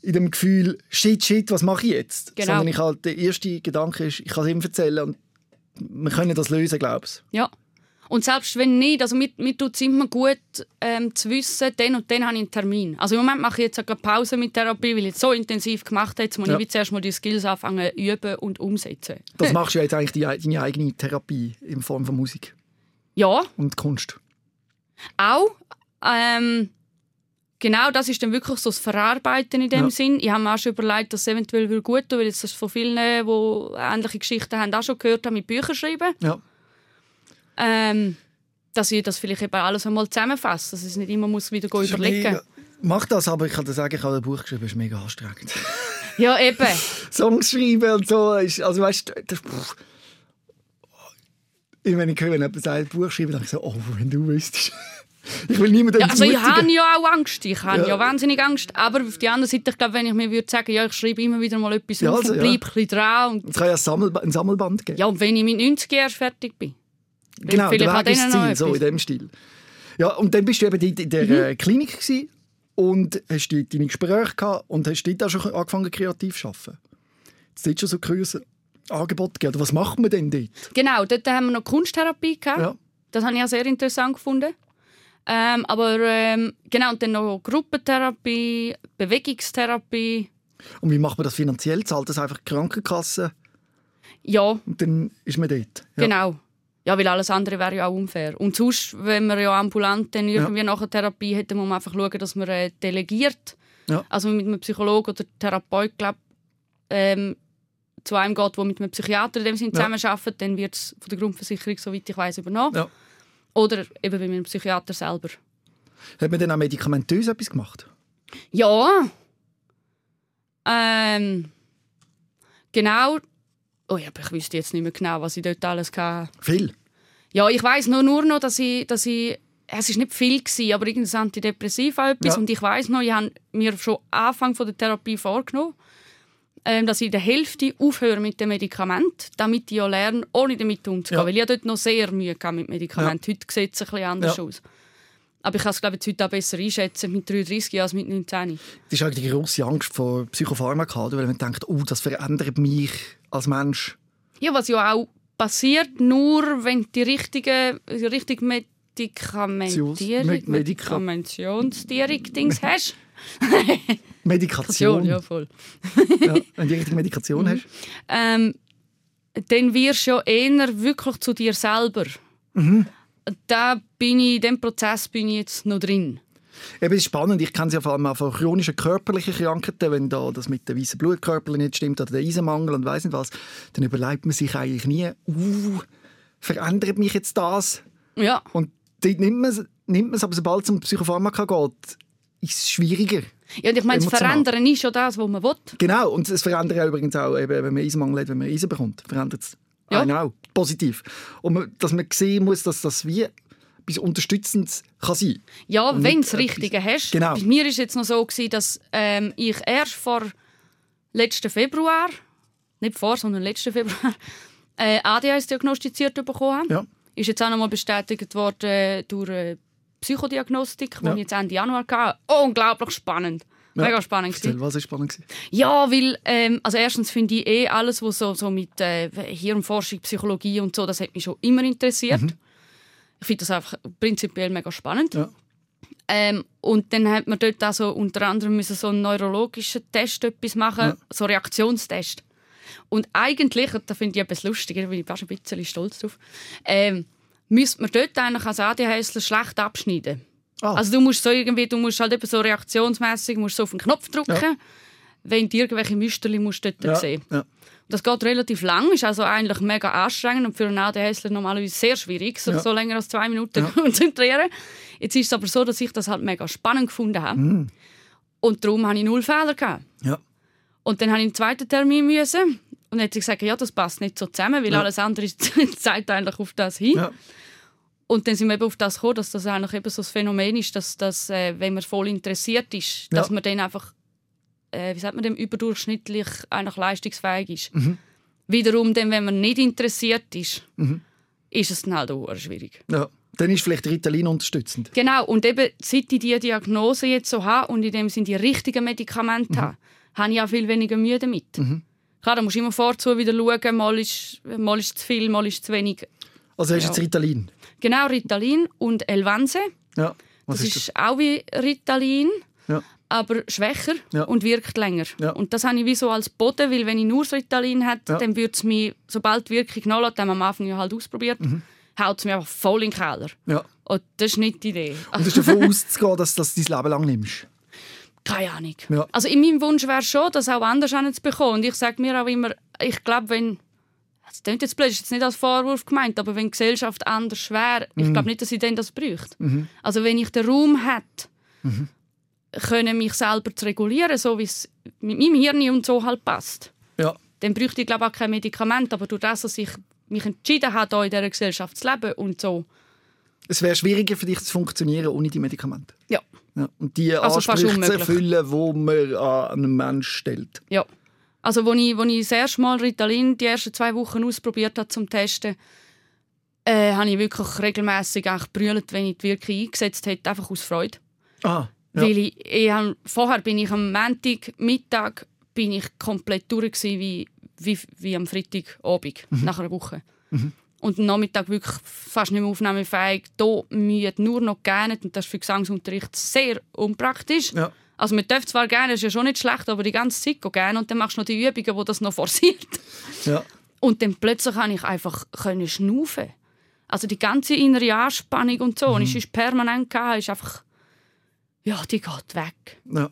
in dem Gefühl, shit, shit, was mache ich jetzt? Genau. Sondern ich halt, der erste Gedanke ist, ich kann es ihm erzählen und wir können das lösen, glaube ich. Ja. Und selbst wenn nicht, also mir, mir tut es immer gut ähm, zu wissen, dann und dann habe ich einen Termin. Also im Moment mache ich jetzt eine Pause mit Therapie, weil ich es so intensiv gemacht habe, jetzt muss ja. ich zuerst mal die Skills anfangen üben und umsetzen. Das machst du ja jetzt eigentlich die, deine eigene Therapie in Form von Musik. Ja. Und Kunst. Auch. Ähm, genau, das ist dann wirklich so das Verarbeiten in dem ja. Sinn. Ich habe mir auch schon überlegt, dass es eventuell gut tut, weil ich das von vielen, die ähnliche Geschichten haben, auch schon gehört habe, mit Büchern schreiben. Ja. Ähm, dass ich das vielleicht eben alles einmal zusammenfasse, dass ich es nicht immer muss wieder das überlegen muss. Mach das, aber ich kann dir sagen, ich habe ein Buch geschrieben, das ist mega anstrengend. Ja, eben. Songs schreiben und so, ist, also weißt du, wenn ich höre, wenn jemand sagt, Buch schreiben, dann sage ich so, oh, wenn du wüsstest. Ich will niemanden ja, also ich habe ja auch Angst, ich habe ja. ja wahnsinnig Angst, aber auf der anderen Seite, ich glaube, wenn ich mir würde sagen, ja, ich schreibe immer wieder mal etwas ja, auf also, und bleibe ja. ein bisschen dran. Es kann ja ein, Sammel- ein Sammelband geben. Ja, und wenn ich mit neunzig Jahren fertig bin. Genau, der Weg ist Ziel, so in diesem Stil. Ja, und dann bist du eben in der mhm. Klinik gewesen und hast deine Gespräche gehabt und hast dort auch schon angefangen, kreativ zu arbeiten. Jetzt hast du schon so Kurse, Angebote gegeben. Was macht man denn dort? Genau, dort haben wir noch Kunsttherapie gehabt. Ja. Das habe ich auch sehr interessant gefunden. Ähm, aber ähm, genau, und dann noch Gruppentherapie, Bewegungstherapie. Und wie macht man das finanziell? Zahlt das einfach die Krankenkasse? Ja. Und dann ist man dort? Ja. Genau. Ja, weil alles andere wäre ja auch unfair. Und sonst, wenn wir ja ambulant dann irgendwie ja. nach der Therapie hätten, muss man einfach schauen, dass man äh, delegiert. Ja. Also mit einem Psychologen oder Therapeut, glaube ähm, zu einem geht, der mit einem Psychiater in dem Sinn zusammenarbeitet, ja. dann wird es von der Grundversicherung, soweit ich weiss, übernommen. Ja. Oder eben bei meinem Psychiater selber. Hat man denn auch medikamentös etwas gemacht? Ja. Ähm. Genau. Oh ja, aber ich wüsste jetzt nicht mehr genau, was ich dort alles hatte. Viel? Ja, ich weiss nur, nur noch, dass ich, dass ich... Es war nicht viel, gewesen, aber irgendein Antidepressiv auch etwas. Ja. Und ich weiss noch, ich habe mir schon Anfang von der Therapie vorgenommen, ähm, dass ich in der Hälfte aufhöre mit dem Medikament, damit ich auch lerne, ohne damit umzugehen. Ja. Weil ich dort noch sehr Mühe hatte mit Medikamenten. Ja. Heute sieht es ein bisschen anders ja. aus. Aber ich kann es, glaube ich, heute auch besser einschätzen mit dreiunddreissig als mit neunzehn. Das ist eigentlich die grosse Angst vor Psychopharmaka, weil man denkt, oh, das verändert mich als Mensch. Ja, was ja auch passiert, nur wenn die richtige, die richtige Medikamentierung, Med- Medika- Medikamentierung hast. Medikation. Ja, voll. Ja, wenn du die richtige Medikation hast. Ähm, dann wirst du ja eher wirklich zu dir selber. Mhm. Da bin ich, in diesem Prozess bin ich jetzt noch drin. Eben, es ist spannend. Ich kenne es ja vor allem auch von chronischen körperlichen Krankheiten. Wenn da das mit den weißen Blutkörperchen nicht stimmt oder der Eisenmangel und weiss nicht was, dann überlegt man sich eigentlich nie, uh, verändert mich jetzt das? Ja. Und dort nimmt man es, nimmt man es, aber sobald es um Psychopharmaka geht, ist es schwieriger. Ja, und ich meine, das Verändern ist ja das, was man will. Genau, und es verändert ja übrigens auch, eben, wenn man Eisenmangel hat, wenn man Eisen bekommt, verändert es. Ja. Genau, positiv. Und man, dass man sehen muss, dass das wie etwas Unterstützendes kann sein kann. Ja, wenn du das Richtige hast. Genau. Bei mir war es jetzt noch so, gewesen, dass ähm, ich erst vor letzten Februar, nicht vor, sondern letzten Februar, äh, A D H S diagnostiziert bekommen habe. Ja. Ist jetzt auch nochmal bestätigt worden äh, durch eine Psychodiagnostik, die ja. ich jetzt Ende Januar hatte. Oh, unglaublich spannend. Ja. Mega spannend. Erzähl, was war spannend? Ja, weil ähm, also erstens finde ich eh alles, was so, so mit äh, Hirnforschung, Psychologie und so, das hat mich schon immer interessiert. Mhm. Ich finde das einfach prinzipiell mega spannend. Ja. Ähm, und dann hat man dort auch so, unter anderem müssen so einen neurologischen Test etwas machen, ja. so Reaktionstest. Und eigentlich, und da finde ich etwas lustiger, da bin ich fast ein bisschen stolz drauf, ähm, müsste man dort eigentlich als A D H S ler schlecht abschneiden. Oh. Also du musst so irgendwie, du musst halt eben so reaktionsmässig, musst so auf den Knopf drücken, ja. wenn du irgendwelche Müsterchen musst dort ja. sehen. Ja. Das geht relativ lang, ist also eigentlich mega anstrengend und für einen A D H S ler normalerweise sehr schwierig, sich ja. so länger als zwei Minuten ja. konzentrieren. Jetzt ist es aber so, dass ich das halt mega spannend gefunden habe. Mm. Und darum habe ich null Fehler gehabt. Ja. Und dann habe ich einen zweiten Termin müssen und dann hat sie gesagt, ja, das passt nicht so zusammen, weil ja. alles andere zeigt eigentlich auf das hin. Ja. Und dann sind wir eben auf das gekommen, dass das eigentlich eben so ein Phänomen ist, dass, dass äh, wenn man voll interessiert ist, ja. dass man dann einfach, äh, wie sagt man dem, überdurchschnittlich eigentlich leistungsfähig ist. Mhm. Wiederum, dann, wenn man nicht interessiert ist, mhm. ist es dann halt auch schwierig. Ja, dann ist vielleicht Ritalin unterstützend. Genau, und eben seit ich diese Diagnose jetzt so habe und in dem sind die richtigen Medikamente mhm. habe, habe ich auch viel weniger Mühe damit. Mhm. Klar, da musst du immer vorzu wieder schauen, mal ist, mal ist zu viel, mal ist zu wenig. Also hast du ja. Jetzt Ritalin? Genau, Ritalin und Elvanse. Ja. Was das ist, das? ist auch wie Ritalin, ja. aber schwächer ja. und wirkt länger. Ja. Und das habe ich wie so als Boden, weil wenn ich nur das Ritalin hätte, ja. dann würde es mich, sobald die Wirkung nachlässt, haben wir am Anfang ja halt ausprobiert, mhm. haut es mich einfach voll in den Keller. Ja. Und das ist nicht die Idee. Und ist davon auszugehen, dass du das dein Leben lang nimmst? Keine Ahnung. Ja. Also in meinem Wunsch wäre schon, das auch anders zu bekommen. Und ich sage mir auch immer, ich glaube, wenn... Das klingt jetzt blöd, das ist jetzt nicht als Vorwurf gemeint, aber wenn die Gesellschaft anders wäre, mhm. ich glaube nicht, dass ich dann das bräuchte. Mhm. Also wenn ich den Raum hätte, mhm. können mich selber zu regulieren, so wie es mit meinem Hirn und so halt passt, ja. dann bräuchte ich glaube auch kein Medikament, aber durch das, dass ich mich entschieden habe, hier in dieser Gesellschaft zu leben und so. Es wäre schwieriger für dich zu funktionieren ohne die Medikamente. Ja. ja. Und die also Ansprüche zu erfüllen, die man an einen Menschen stellt. Ja. Also, als ich, als ich das erste Mal Ritalin die ersten zwei Wochen ausprobiert habe, zum Testen, äh, habe ich wirklich regelmässig gebrüllt, wenn ich die Wirkung eingesetzt hätte, einfach aus Freude. Ah, ja. Weil ich, ich, vorher bin ich am Montagmittag bin ich komplett durch gewesen, wie, wie, wie am Freitagabend, mhm. nach einer Woche. Mhm. Und am Nachmittag wirklich fast nicht mehr aufnahmefähig, da müde, nur noch gähnet. Und das ist für Gesangsunterricht sehr unpraktisch. Ja. Also man darf zwar gerne, ist ja schon nicht schlecht, aber die ganze Zeit gerne und dann machst du noch die Übungen, wo das noch forciert. Ja. Und dann plötzlich konnte ich einfach schnaufen. Also die ganze innere Anspannung und so. Mhm. Und ich war permanent, ich einfach, ja, die geht weg. Ja.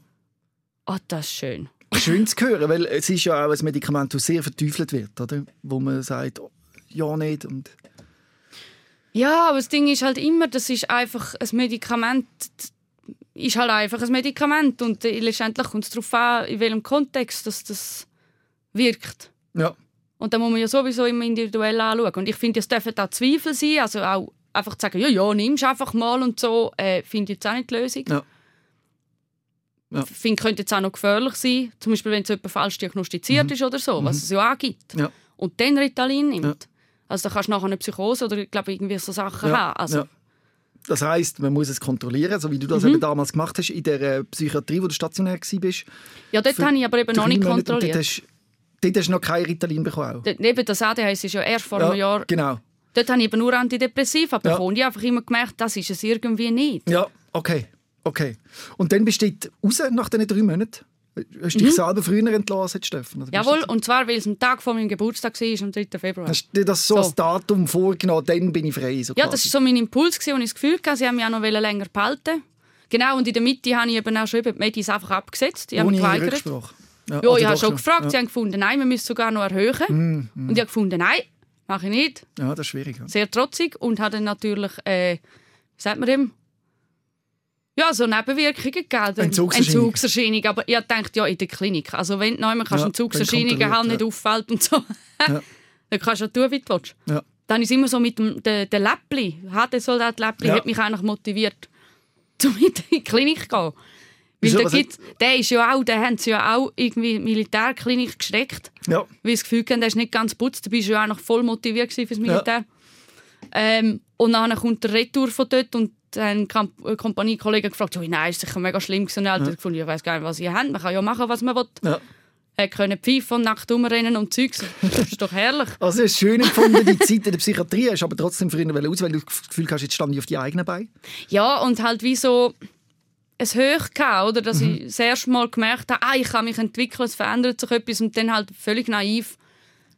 Oh, das ist schön. Schön zu hören, weil es ist ja auch ein Medikament, das sehr verteufelt wird, oder? Wo man sagt, oh, ja, nicht und... Ja, aber das Ding ist halt immer, das ist einfach ein Medikament... ist halt einfach ein Medikament und letztendlich kommt es darauf an, in welchem Kontext dass das wirkt. Ja. Und da muss man ja sowieso immer individuell anschauen. Und ich finde, es dürfen auch Zweifel sein, also auch einfach zu sagen, ja, ja, nimmst einfach mal und so, äh, finde ich jetzt auch nicht die Lösung. Ja. Ja. Ich finde, könnte jetzt auch noch gefährlich sein, zum Beispiel, wenn es jemand falsch diagnostiziert mhm. ist oder so, was mhm. es ja auch gibt. Ja. Und dann Ritalin nimmt. Ja. Also da kannst du nachher eine Psychose oder, glaube ich, irgendwie so Sachen ja. haben. Also, ja. Das heisst, man muss es kontrollieren, so wie du das mhm. eben damals gemacht hast, in der Psychiatrie, wo du stationär warst. Ja, dort habe ich aber eben noch nicht kontrolliert. Dort hast, dort hast du noch kein Ritalin bekommen? Auch. Dort, eben das A D H S ist ja erst vor ja, einem Jahr. Genau. Dort habe ich eben nur Antidepressiva bekommen. Ja. Ich habe einfach immer gemerkt, das ist es irgendwie nicht. Ja, okay. okay. Und dann bist du raus nach diesen drei Monaten? Hast du dich mhm. selber früher entlassen, Steffen? Jawohl, und zwar, weil es am Tag vor meinem Geburtstag war, am dritten Februar. Hast du dir das so, so als Datum vorgenommen, dann bin ich frei? So ja, quasi. Das war so mein Impuls, und ich das Gefühl hatte, sie haben mich auch noch länger behalten. Genau, und in der Mitte habe ich eben auch schon eben die Medis einfach abgesetzt. Ich habe mich geweigert. Ja, ja, also ich habe schon gefragt, ja. sie haben gefunden, nein, wir müssen sogar noch erhöhen. Mm, mm. Und ich habe gefunden, nein, mache ich nicht. Ja, das ist schwierig. Ja. Sehr trotzig und habe dann natürlich, äh, wie sagt man dem? Ja, so Nebenwirkungen gegeben. Entzugserscheinung. Entzugserscheinung. Aber ich dachte, ja, in der Klinik. Also wenn du noch einmal ja, Entzugserscheinungen halt nicht ja. auffällt und so, ja. dann kannst du ja tun, wie du willst. Ja. Dann ist es immer so mit dem de, de Läppli. H D-Soldat Läppli ja. hat mich eigentlich motiviert, um in die Klinik zu gehen. Weil so, da gibt's, der ist ja auch, den haben sie ja auch irgendwie Militärklinik gestreckt. Ja. Weil sie das Gefühl haben, der ist nicht ganz putzt. Da bist du ja auch noch voll motiviert für das Militär. Ja. Ähm, und dann kommt der Retour von dort und dann haben Kompaniekollegen gefragt, oh nein, ist sicher mega schlimm gewesen. Ja. Ich fand, ich weiss gar nicht, was ihr habt. Man kann ja machen, was man will. Ja. Er konnte pfeifen und nackt rumrennen und Zeugs. Das ist doch herrlich. Also es ist schön empfunden, die Zeit in der Psychiatrie. Hast aber trotzdem früher aus, weil du das Gefühl hast, jetzt stand ich auf die eigenen Beine. Ja, und halt wie so ein Höch gehabt, oder? Dass mhm. ich das erste Mal gemerkt habe, ah, ich kann mich entwickeln, es verändert sich etwas. Und dann halt völlig naiv.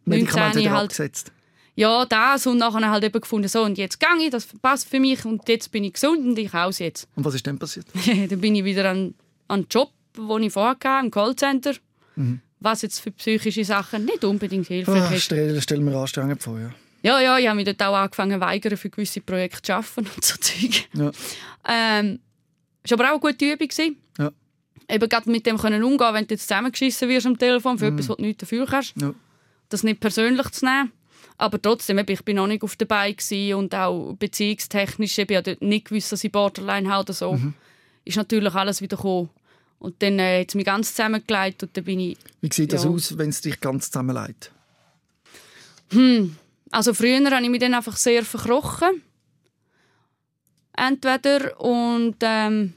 Medikamente hat er abgesetzt. Ja, das und nachher halt eben gefunden, so und jetzt gehe ich, das passt für mich und jetzt bin ich gesund und ich aus jetzt. Und was ist denn passiert? Dann bin ich wieder an, an den Job, den ich vorher hatte, im Callcenter, mhm. was jetzt für psychische Sachen nicht unbedingt hilfreich ist. Das stell, stell mir anstrengend vor, ja. Ja, ja, ich habe mich dort auch angefangen weigern, für gewisse Projekte zu arbeiten und so Zeug. Ja. Ähm, ist aber auch eine gute Übung gewesen. Ja. Eben gerade mit dem können umgehen, wenn du jetzt zusammengeschissen wirst am Telefon, für mhm. etwas, was du nichts dafür kannst. Ja. Das nicht persönlich zu nehmen. Aber trotzdem, ich bin noch nicht auf der Beine gewesen und auch beziehungstechnisch, ich habe nicht gewusst, dass ich Borderline habe oder so. Mhm. Ist natürlich alles wieder gekommen. Und dann äh, hat es mich ganz zusammengelegt und dann bin ich... Wie sieht ja. das aus, wenn es dich ganz zusammenlegt? Hm, also früher habe ich mich dann einfach sehr verkrochen. Entweder und... Ähm,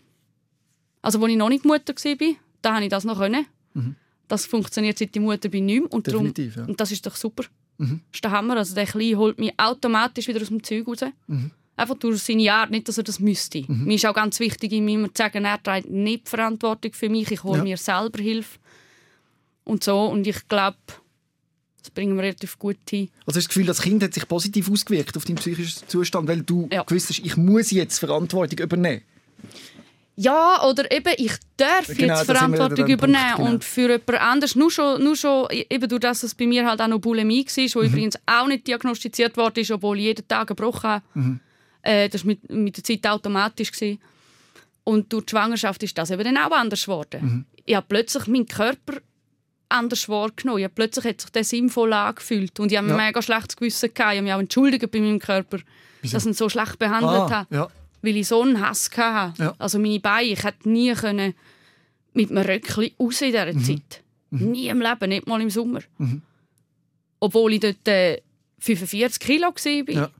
also als ich noch nicht Mutter war, da konnte ich das noch. Mhm. Das funktioniert seit der Mutter bei nichts. Und definitiv, darum, ja. Und das ist doch super. Mhm. Das ist der Hammer. Also der Kleine holt mich automatisch wieder aus dem Zeug raus. Mhm. Einfach durch seine Art, nicht, dass er das müsste. Mhm. Mir ist auch ganz wichtig, ihm immer zu sagen, er trägt nicht die Verantwortung für mich, ich hole ja. mir selber Hilfe. Und so, und ich glaube, das bringen wir relativ gut hin. Also hast du das Gefühl, das Kind hat sich positiv ausgewirkt auf deinen psychischen Zustand, weil du ja. gewusst hast, ich muss jetzt Verantwortung übernehmen? Ja, oder eben, ich darf genau, jetzt Verantwortung übernehmen. Punkt, genau. Und für jemand anderes, nur schon, nur schon eben durch das, dass es bei mir halt auch noch Bulimie war, die mhm. übrigens auch nicht diagnostiziert worden ist, obwohl ich jeden Tag gebrochen habe. Mhm. Das war mit, mit der Zeit automatisch. Gewesen. Und durch die Schwangerschaft ist das eben dann auch anders geworden. Mhm. Ich habe plötzlich meinen Körper anders wahrgenommen. Ich habe plötzlich hat sich das sinnvoll angefühlt. Und ich habe ja. ein mega schlechtes Gewissen gehabt. Ich habe mich auch entschuldigt bei meinem Körper, Wieso? dass ich ihn so schlecht behandelt ah, habe. Ja. Weil ich so einen Hass hatte. Ja. Also meine Beine, ich hätte nie können mit einem Röckchen raus in dieser mhm. Zeit. Mhm. Nie im Leben, nicht mal im Sommer. Mhm. Obwohl ich dort äh, fünfundvierzig Kilo war. Ja.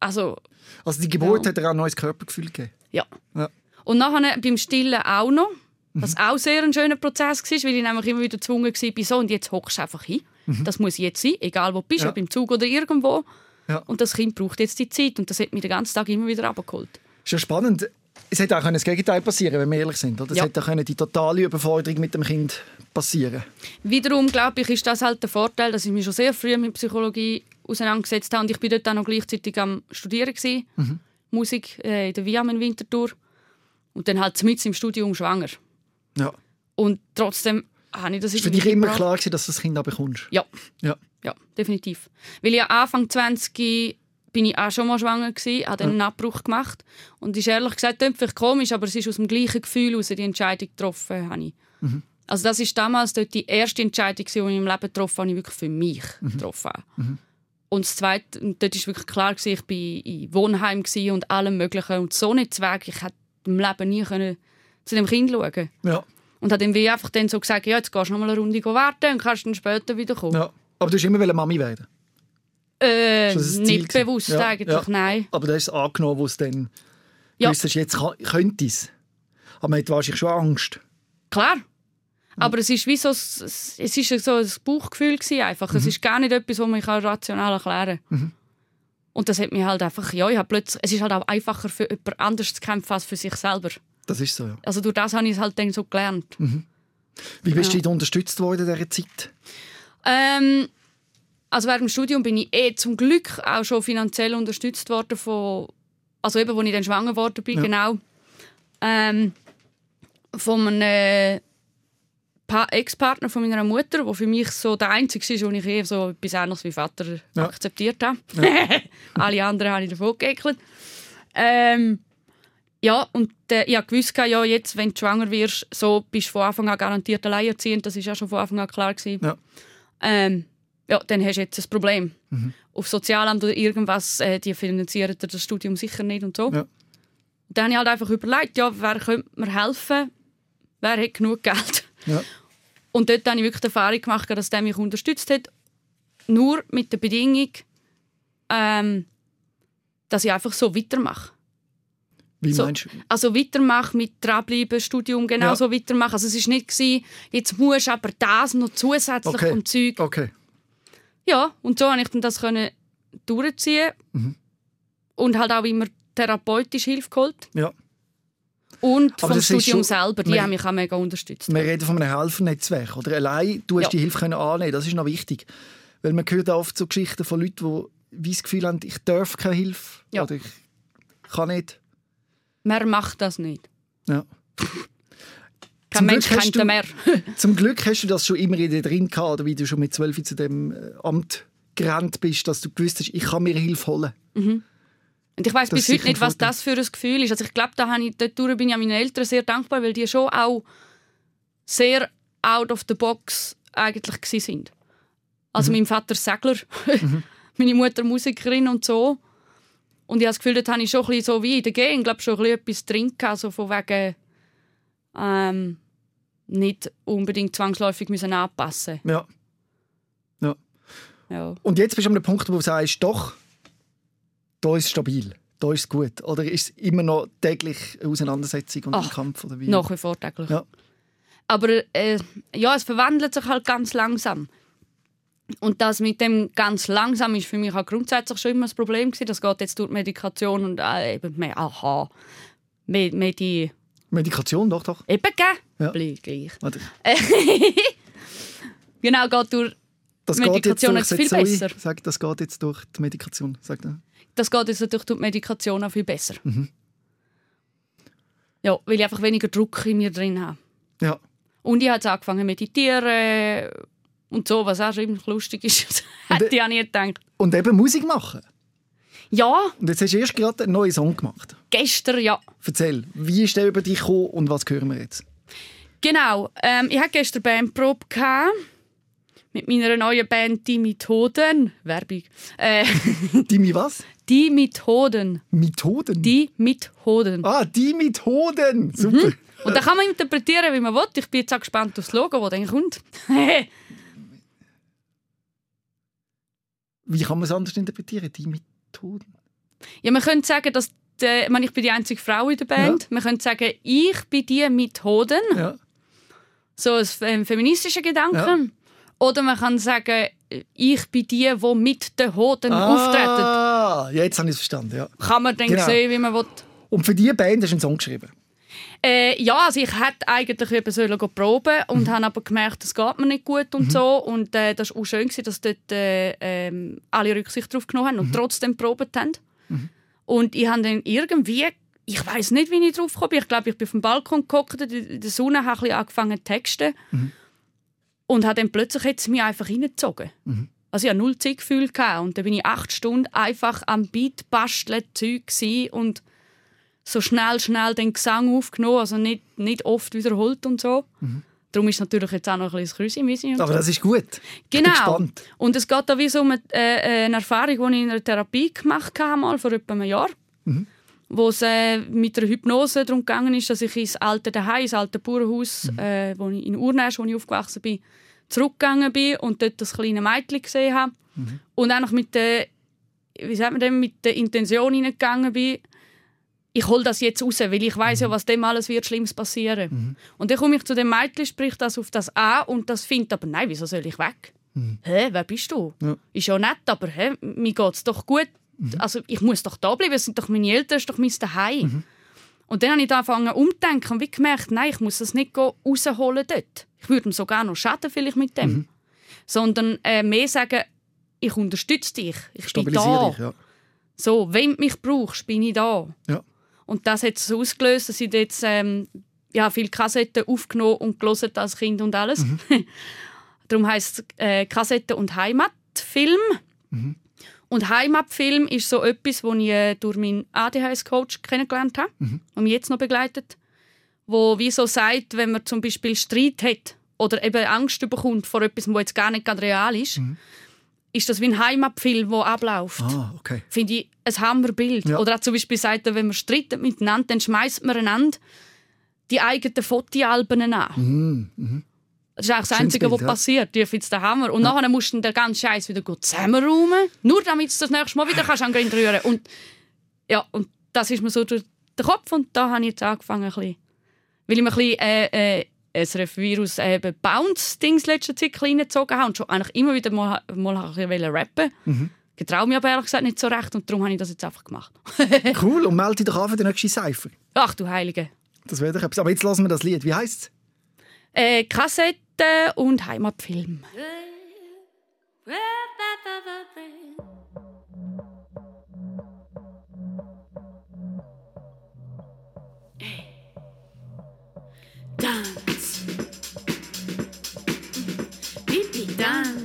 Also... Also die Geburt ja. hat dir auch ein neues Körpergefühl gegeben? Ja. ja. Und nachher beim Stillen auch noch, was mhm. auch sehr ein schöner Prozess war, weil ich nämlich immer wieder gezwungen war, so, und jetzt hockst du einfach hin. Mhm. Das muss jetzt sein, egal wo du bist, ja. ob im Zug oder irgendwo. Ja. Und das Kind braucht jetzt die Zeit und das hat mich den ganzen Tag immer wieder runtergeholt. Ist ja spannend. Es hätte auch das Gegenteil passieren, wenn wir ehrlich sind. Es ja. hätte auch die totale Überforderung mit dem Kind passieren. Wiederum, glaube ich, ist das halt der Vorteil, dass ich mich schon sehr früh mit Psychologie auseinandergesetzt habe. Und ich war dort auch noch gleichzeitig am Studieren. Mhm. Musik äh, in der W I A M in Winterthur. Und dann halt mitten im Studium schwanger. Ja. Und trotzdem habe ich das... Ist für dich immer klar gewesen, dass du das Kind auch bekommst? Ja. ja. Ja, definitiv. Weil ich Anfang zwanzig bin ich auch schon mal schwanger gewesen, habe dann einen Abbruch gemacht. Und ist ehrlich gesagt, das ist vielleicht komisch, aber es ist aus dem gleichen Gefühl heraus, die Entscheidung getroffen habe. Mhm. Also das war damals dort die erste Entscheidung, die ich in meinem Leben getroffen habe, die ich wirklich für mich mhm. getroffen habe. Mhm. Und das Zweite, und dort war wirklich klar, ich war in Wohnheim und allem Möglichen. Und so nicht Weg, ich hätte im Leben nie können zu dem Kind schauen können. Ja. Und habe dann wie einfach dann so gesagt, ja, jetzt gehst du noch mal eine Runde warten und kannst dann später wieder kommen. Ja. Aber du hast immer Mami werden? Äh, nicht bewusst ja, eigentlich, ja. nein. Aber du hast es angenommen, wo es dann ja. gewusst hast, jetzt kann, könnte es. Aber man hat wahrscheinlich schon Angst. Klar. Aber es war wie so, es ist so ein Bauchgefühl. Einfach. Mhm. Es ist gar nicht etwas, was man rational erklären kann. Mhm. Und das hat mich halt einfach, ja, ich habe plötzlich, es ist halt auch einfacher für jemand anderes zu kämpfen als für sich selber. Das ist so, ja. Also durch das habe ich es halt dann so gelernt. Mhm. Wie bist ja. du unterstützt worden in dieser Zeit? Ähm, also während dem Studium bin ich eh zum Glück auch schon finanziell unterstützt worden von, also eben, als ich dann schwanger worden bin, ja. genau, ähm, von einem äh, Ex-Partner von meiner Mutter, der für mich so der Einzige war, den ich eh so etwas Ähnliches wie Vater ja. akzeptiert habe. Ja. Alle anderen habe ich davon geekelt. Ähm, ja, und äh, ich wusste, ja, jetzt, wenn du schwanger wirst, so bist du von Anfang an garantiert alleinerziehend. Das war ja schon von Anfang an klar. Ja. Ähm, ja, dann hast du jetzt ein Problem. Mhm. Auf Sozialamt oder irgendwas, äh, die finanzieren das Studium sicher nicht und so. Ja. Dann habe ich halt einfach überlegt, ja, wer könnte mir helfen? Wer hat genug Geld? Ja. Und dort habe ich wirklich die Erfahrung gemacht, dass der mich unterstützt hat. Nur mit der Bedingung, ähm, dass ich einfach so weitermache. Wie so, meinst du? Also weitermache mit dranbleiben, Studium genauso ja. weitermache. Also es war nicht gewesen, jetzt musst du aber das noch zusätzlich okay. um Zeug. Okay. Ja, und so konnte ich dann das können durchziehen. Mhm. Und halt auch immer therapeutisch Hilfe geholt. Ja. Und aber vom Studium selber, die man, haben mich auch mega unterstützt. Wir reden von einem Helfernetzwerk. Oder allein, du hast ja. die Hilfe können annehmen, das ist noch wichtig. Weil man hört oft so Geschichten von Leuten, die das Gefühl haben, ich darf keine Hilfe ja. oder ich kann nicht. Man macht das nicht. Ja. Kein zum Mensch kennt den mehr. Zum Glück hast du das schon immer in dir drin gehabt, oder wie du schon mit zwölf zu dem Amt gerannt bist, dass du gewusst hast, ich kann mir Hilfe holen. Mhm. Und ich weiss bis heute nicht, was das für ein Gefühl ist. Also ich glaube, da ich, dadurch bin ich an meinen Eltern sehr dankbar, weil die schon auch sehr out of the box eigentlich waren. Also mhm. mein Vater Segler, mhm. meine Mutter Musikerin und so. Und ich habe das Gefühl, da habe ich schon ein bisschen so wie in der Gegend, glaube schon ein bisschen etwas drin gehabt, also von wegen ähm, nicht unbedingt zwangsläufig müssen anpassen. Ja. ja. Ja. Und jetzt bist du an einem Punkt, wo du sagst, doch, da ist es stabil, da ist es gut. Oder ist es immer noch täglich eine Auseinandersetzung und Ach, ein Kampf? Oder wie? Nach wie vor täglich. Ja. Aber äh, ja, es verwandelt sich halt ganz langsam. Und das mit dem ganz langsam ist für mich auch grundsätzlich schon immer das Problem gewesen. Das geht jetzt durch die Medikation und äh, eben mehr, aha, mehr, mehr die... Medikation, doch, doch. Eben, gell? Bleibt gleich. Genau, geht durch die Medikation jetzt viel besser. Sag, das geht jetzt durch die Medikation. Sag, ne? Das geht jetzt durch die Medikation auch viel besser. Mhm. Ja, weil ich einfach weniger Druck in mir drin habe. Ja. Und ich habe angefangen zu meditieren und so, was auch schon lustig ist. Hätte ich auch nie gedacht. Und eben Musik machen. Ja. Und jetzt hast du erst gerade einen neuen Song gemacht. Gestern, ja. Erzähl, wie ist der über dich gekommen und was hören wir jetzt? Genau, ähm, ich hatte gestern Bandprobe mit meiner neuen Band Die mit Hoden. Werbung. Äh, Die mit was? Die mit Hoden. Mit Hoden? Die mit Hoden. Ah, Die mit Hoden. Super. Mhm. Und da kann man interpretieren, wie man will. Ich bin jetzt auch gespannt auf das Logo, das dann kommt. Wie kann man es anders interpretieren? Die mit Hoden? Ja, man könnte sagen, dass die, ich, meine, ich bin die einzige Frau in der Band. Ja. Man könnte sagen, ich bin die mit Hoden. Ja. So ein feministischer Gedanke. Ja. Oder man kann sagen, ich bin die, die mit den Hoden ah, auftreten. Ah, ja, jetzt habe ich es verstanden. Ja. Kann man dann genau sehen, wie man will. Und für diese Band hast du einen Song geschrieben? Äh, ja, also ich hätte eigentlich eben sollen proben und mhm. habe aber gemerkt, das geht mir nicht gut und mhm. so. Und äh, das war auch schön, dass dort äh, äh, alle Rücksicht drauf genommen haben und mhm. trotzdem probiert haben. Mhm. Und ich habe dann irgendwie, ich weiss nicht, wie ich drauf gekommen bin. Ich glaube, ich bin auf dem Balkon gehockt, in der Sonne, habe ein bisschen angefangen zu texten. Mhm. Und habe dann plötzlich jetzt mich einfach reingezogen. Mhm. Also ich hatte null Zeitgefühl. Und dann war ich acht Stunden einfach am Beat basteln, Zeug und so schnell, schnell den Gesang aufgenommen. Also nicht, nicht oft wiederholt und so. Mhm. Darum ist natürlich jetzt auch noch ein bisschen Krüsi-Misi. Aber so. Das ist gut. Genau. Ich bin gespannt. Und es geht da wie so um eine, äh, eine Erfahrung, die ich in einer Therapie gemacht habe, mal vor etwa einem Jahr. Mhm. Wo es äh, mit der Hypnose darum gegangen ist, dass ich ins alte Daheim, ins alte Bauernhaus, mhm. äh, wo ich in Urnäs, wo ich aufgewachsen bin, zurückgegangen bin und dort das kleine Mädchen gesehen habe. Mhm. Und auch noch mit der, wie sagt man denn, mit der Intention hineingegangen bin, ich hole das jetzt raus, weil ich weiss mhm. ja, was dem alles wird Schlimmes passieren. Mhm. Und dann komme ich zu dem Mädchen, sprich das auf das an und das findet aber, nein, wieso soll ich weg? Mhm. Hä, wer bist du? Ja. Ist ja nett, aber hä, mir geht es doch gut. Also ich muss doch da bleiben, es sind doch meine Eltern, es ist doch mein Zuhause. Mhm. Und dann habe ich da angefangen umzudenken und wie gemerkt, nein, ich muss das nicht rausholen dort. Ich würde ihm sogar noch schaden vielleicht mit dem. Mhm. Sondern äh, mehr sagen, ich unterstütze dich, ich bin da. Dich, ja. So, wenn du mich brauchst, bin ich da. Ja. Und das hat es ausgelöst, dass ich jetzt ähm, ja, viele Kassetten aufgenommen und gehört als Kind und alles. Mhm. Darum heisst es äh, Kassetten und Heimatfilm. Mhm. Und Heimatfilm ist so etwas, das ich durch meinen A D H S-Coach kennengelernt habe, mhm. der mich jetzt noch begleitet, wo wie so sagt, wenn man zum Beispiel Streit hat oder eben Angst bekommt vor etwas, das jetzt gar nicht ganz real ist, mhm. ist das wie ein Heimatfilm, der abläuft. Ah, okay. Finde ich ein Hammerbild. Ja. Oder auch zum Beispiel sagt er, wenn man streitet miteinander, dann schmeißt man einander die eigenen Fotoalben an. Mhm. Mhm. Das ist eigentlich das Einzige, was passiert. Ich finde es der Hammer. Und ja. nachher musst du den ganzen Scheiß wieder gut zusammenräumen. Nur damit du das nächste Mal wieder kannst an den Grind rühren. Und, ja, und das ist mir so durch den Kopf. Und da habe ich jetzt angefangen, ein bisschen, weil ich mir ein bisschen äh, äh, S R F Virus äh, Bounce-Dings letzte Zeit reingezogen habe und schon eigentlich immer wieder mal, mal ein bisschen rappen. Mhm. Ich traue mich aber ehrlich gesagt nicht so recht. Und darum habe ich das jetzt einfach gemacht. Cool. Und melde dich doch an für den nächsten Cypher. Ach du Heilige. Das wäre doch etwas. Aber jetzt lassen wir das Lied. Wie heisst es? Äh, Kassette und Heimatfilm. Dance. Pipi, Dance.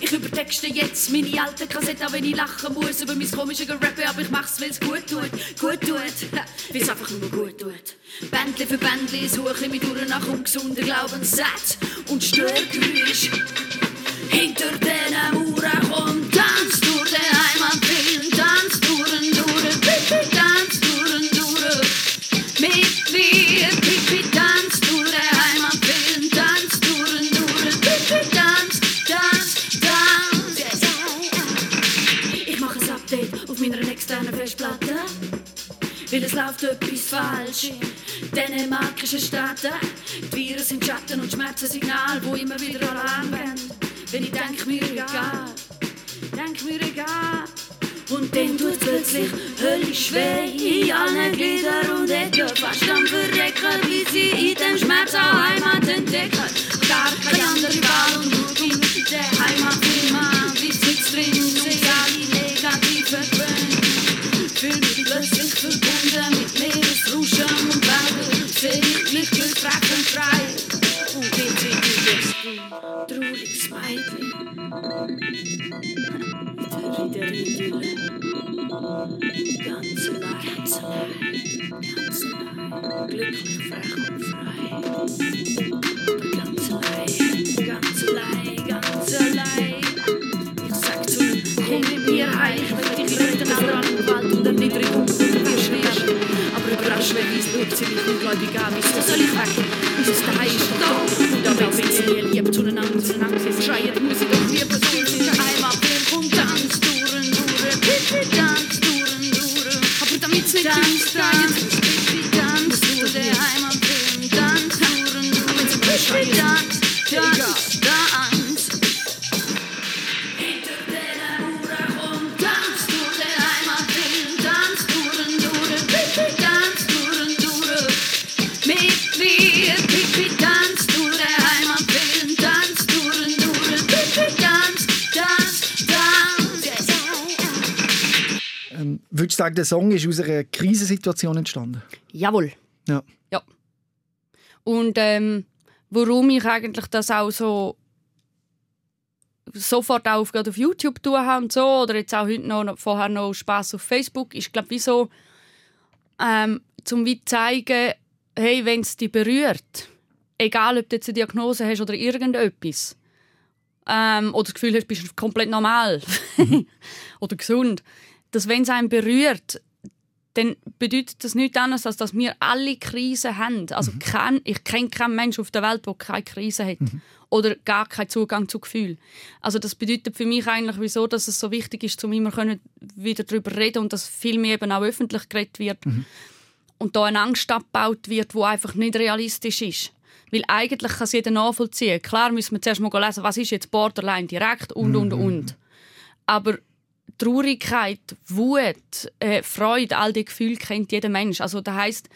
Ich übertexte jetzt meine alte Kassette, wenn ich lachen muss über mein komisches Rappen, aber ich mach's, weil's gut tut, gut tut, weil's einfach nur gut tut. Bändli für Bändli suche ich mich durch nach ungesunden Glaubenssätzen und Störgeräusche. Hinter den Mauern kommt Tanz durch den Heimatfilm, Tanz durch den Duren, Pipi, Tanz durch den Duren. Mit mir, Pipi, Tanz durch den Heimatfilm, Tanz durch den Duren, Pipi, Tanz, Tanz, Tanz. Yes. Ich mache ein Update auf meiner externen Festplatte, weil es läuft etwas falsch. dänemarkischen Städten. Die Viren sind Schatten und Schmerzensignale, wo immer wieder Alarm werden. Wenn ich denk mir egal, denk mir egal. Und dann tut plötzlich höllisch weh in allen Gliedern und Ecken. Fast am Verrecken, wie sie in dem Schmerz auch Heimat entdecken. Gar keine andere Wahl und nur die Mitte. Heimatfilm an, wie sitzt drin, sind alle negativ verbrennt. Fühl mich plötzlich verbunden mit Meeresrauschen und Wäldern. Seh ich mich gefragt und frei. Und ich bin jetzt ein trauriges Mädchen. Wieder Idylle, ganz allein, ganz allein, ganz allein, glücklich, frech und frei. Aber ganz allein, ganz allein, ganz allein. Ich sag zu mir, komm mit mir heim, wenn dich Leute alle an den Wald und Erniedrigung und wir schwirrst. Aber überrascht, wenn es wirkt, sie mich ungläubig an, bis das soll ich weg, bis es daheim ist, da. Und da wechseln sie ihr Lieb zueinander, zueinander, sie schreien, Musik auf vier Personen. Tanz, tanz, tanz, du der Heimatfilm, tanz, Touren, du, tanz, tanz, tanz. Hinter der Uhr kommt, tanz, du der Heimatfilm, tanz, Touren, du, tanz, Touren, du. Mit mir, Pipi, tanz, du der Heimatfilm, tanz, Touren, du, tanz, tanz, tanz. Ähm, würdest du sagen, der Song ist aus einer Krisensituation entstanden? Jawohl. Ja. Ja. Und ähm, warum ich eigentlich das auch so sofort auch auf, auf YouTube tun habe und so, oder jetzt auch heute noch, vorher noch Spass auf Facebook, ist, glaube ich, wie so, ähm, um zu zeigen, hey, wenn es dich berührt, egal ob du jetzt eine Diagnose hast oder irgendetwas, ähm, oder das Gefühl hast, du bist komplett normal mhm. oder gesund, dass wenn es einen berührt, dann bedeutet das nichts anderes, als dass wir alle Krisen haben. Also mhm. kein, ich kenne keinen Menschen auf der Welt, der keine Krise hat mhm. oder gar keinen Zugang zu Gefühlen. Also das bedeutet für mich eigentlich, wieso, dass es so wichtig ist, um immer wieder darüber reden und dass viel mehr eben auch öffentlich geredet wird mhm. und da eine Angst abgebaut wird, die einfach nicht realistisch ist. Weil eigentlich kann es jeder nachvollziehen. Klar müssen wir zuerst mal lesen, was ist jetzt Borderline direkt und, mhm. und, und. Aber Traurigkeit, Wut, äh, Freude, all diese Gefühle kennt jeder Mensch. Also das heisst,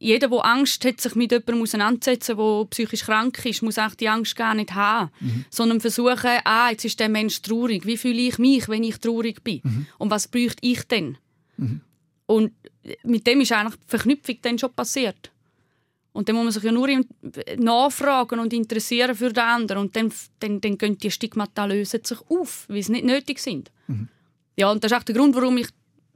jeder, der Angst hat, sich mit jemandem auseinandersetzen, der psychisch krank ist, muss auch die Angst gar nicht haben. Mhm. Sondern versuchen, ah, jetzt ist der Mensch traurig. Wie fühle ich mich, wenn ich traurig bin? Mhm. Und was bräuchte ich denn? Mhm. Und mit dem ist eigentlich die Verknüpfung dann schon passiert. Und dann muss man sich ja nur nachfragen und interessieren für den anderen. Und dann, dann, dann gehen die Stigmata lösen sich auf, weil sie nicht nötig sind. Mhm. Ja, und das ist auch der Grund, warum ich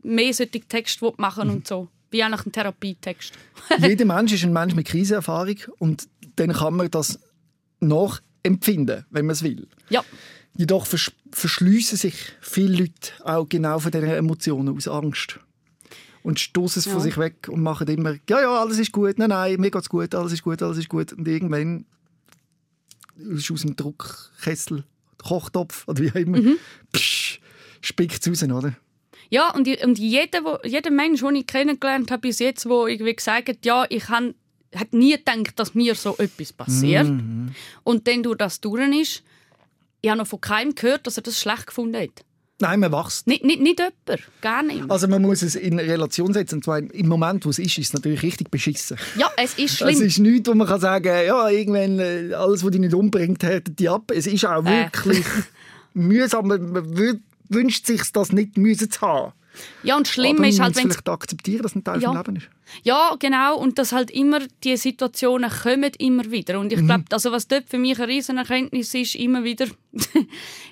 mehr solche Texte machen mhm. und so. Wie eigentlich ein Therapietext. Jeder Mensch ist ein Mensch mit Krisenerfahrung und dann kann man das nachempfinden, wenn man es will. Ja. Jedoch vers- verschliessen sich viele Leute auch genau von diesen Emotionen aus Angst. Und stoßen es ja. von sich weg und machen immer, ja, ja, alles ist gut, nein, nein, mir geht's gut, alles ist gut, alles ist gut. Und irgendwann ist aus dem Druckkessel, Kochtopf oder wie auch immer, mhm. spickt es raus, oder? Ja, und, und jeder, wo, jeder Mensch, den ich kennengelernt habe bis jetzt, der irgendwie gesagt hat, ja, ich habe nie gedacht, dass mir so etwas passiert. Mhm. Und dann, durch das durch ist, ich habe noch von keinem gehört, dass er das schlecht gefunden hat. Nein, man wächst. Nicht, nicht, nicht jemand, gar nicht. Also man muss es in Relation setzen. Und zwar im Moment, wo es ist, ist es natürlich richtig beschissen. Ja, es ist schlimm. Es ist nichts, wo man kann sagen kann, ja, irgendwann alles, was dich nicht umbringt, hält dich ab. Es ist auch wirklich äh. mühsam. Man w- wünscht sich, das nicht müssen zu haben. Ja, und schlimm aber ist halt, wenn vielleicht akzeptieren, dass ein Teil ja. vom Leben ist. Ja, genau. Und dass halt immer diese Situationen kommen immer wieder. Und ich mhm. glaube, also was dort für mich eine Riesenerkenntnis ist, immer wieder,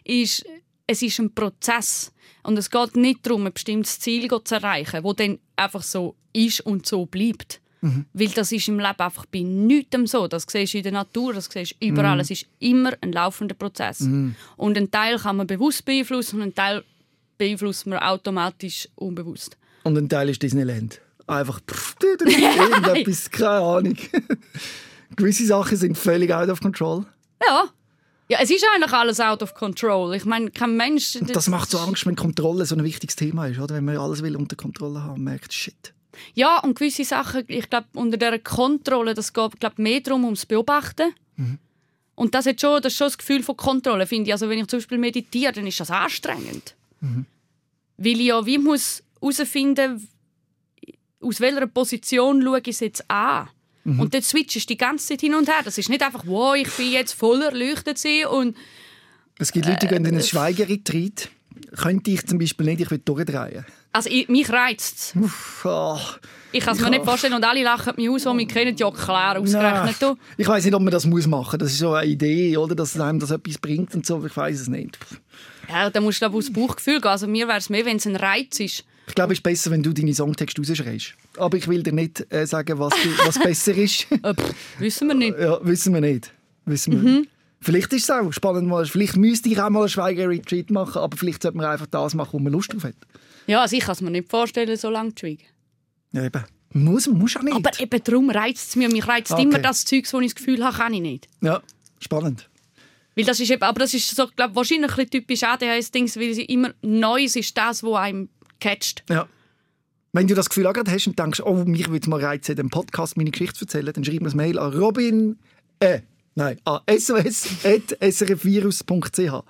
ist... Es ist ein Prozess und es geht nicht darum, ein bestimmtes Ziel zu erreichen, das dann einfach so ist und so bleibt. Mhm. Weil das ist im Leben einfach bei nichts so. Das siehst du in der Natur, das siehst du überall. Mhm. Es ist immer ein laufender Prozess. Mhm. Und einen Teil kann man bewusst beeinflussen und einen Teil beeinflusst man automatisch unbewusst. Und ein Teil ist Disneyland. Einfach pff, irgendetwas, keine Ahnung. Gewisse Sachen sind völlig out of control. Ja. Ja, es ist eigentlich alles out of control. Ich meine, kein Mensch... Das, das macht so Angst, wenn Kontrolle so ein wichtiges Thema ist, oder? Wenn man alles will unter Kontrolle haben, merkt, shit. Ja, und gewisse Sachen, ich glaube, unter dieser Kontrolle, das geht glaub, mehr darum, ums Beobachten. Mhm. Und das, hat schon, das ist schon das Gefühl von Kontrolle, finde ich. Also wenn ich zum Beispiel meditiere, dann ist das anstrengend. Mhm. Weil ich ja wie muss herausfinden, aus welcher Position schaue ich es jetzt an. Mhm. Und dann switchst du die ganze Zeit hin und her. Das ist nicht einfach, wow, ich bin jetzt voll erleuchtet und... Es gibt Leute, die gehen in ein Schweigeretreat. Könnte ich zum Beispiel nicht, ich will durchdrehen. Also ich, mich reizt es. Oh. Ich kann es mir nicht vorstellen und alle lachen mich aus, die mich kennen. Ja klar, ausgerechnet du. Ich weiss nicht, ob man das machen muss. Das ist so eine Idee, oder, dass einem das etwas bringt und so. Ich weiss es nicht. Ja, da musst du aber aus dem Bauchgefühl gehen. Also mir wäre es mehr, wenn es ein Reiz ist. Ich glaube, es ist besser, wenn du deine Songtexte rausschreibst. Aber ich will dir nicht äh, sagen, was, was besser ist. äh, pff, wissen wir nicht. Ja, wissen wir nicht. Wissen wir mhm. nicht. Vielleicht ist es auch spannend. Mal. Vielleicht müsste ich auch mal einen Schweigeretreat machen, aber vielleicht sollte man einfach das machen, wo man Lust drauf hat. Ja, also ich kann es mir nicht vorstellen, so lange zu schweigen. Ja, eben. Muss man auch nicht. Aber eben darum reizt es mich. Mich reizt okay. immer das Zeug, wo ich das Gefühl habe, kann ich nicht. Ja, spannend. Weil das ist eben, aber das ist so, glaub, wahrscheinlich ein typisch A D H S-Dings, weil sie immer Neues ist das, was einem catcht. Ja. Wenn du das Gefühl auch gerade hast und denkst, oh, mich würde es mal reizen, den Podcast meine Geschichte zu erzählen, dann schreib mir ein Mail an Robin... Äh. Nein, an S O S at S R F Virus Punkt C H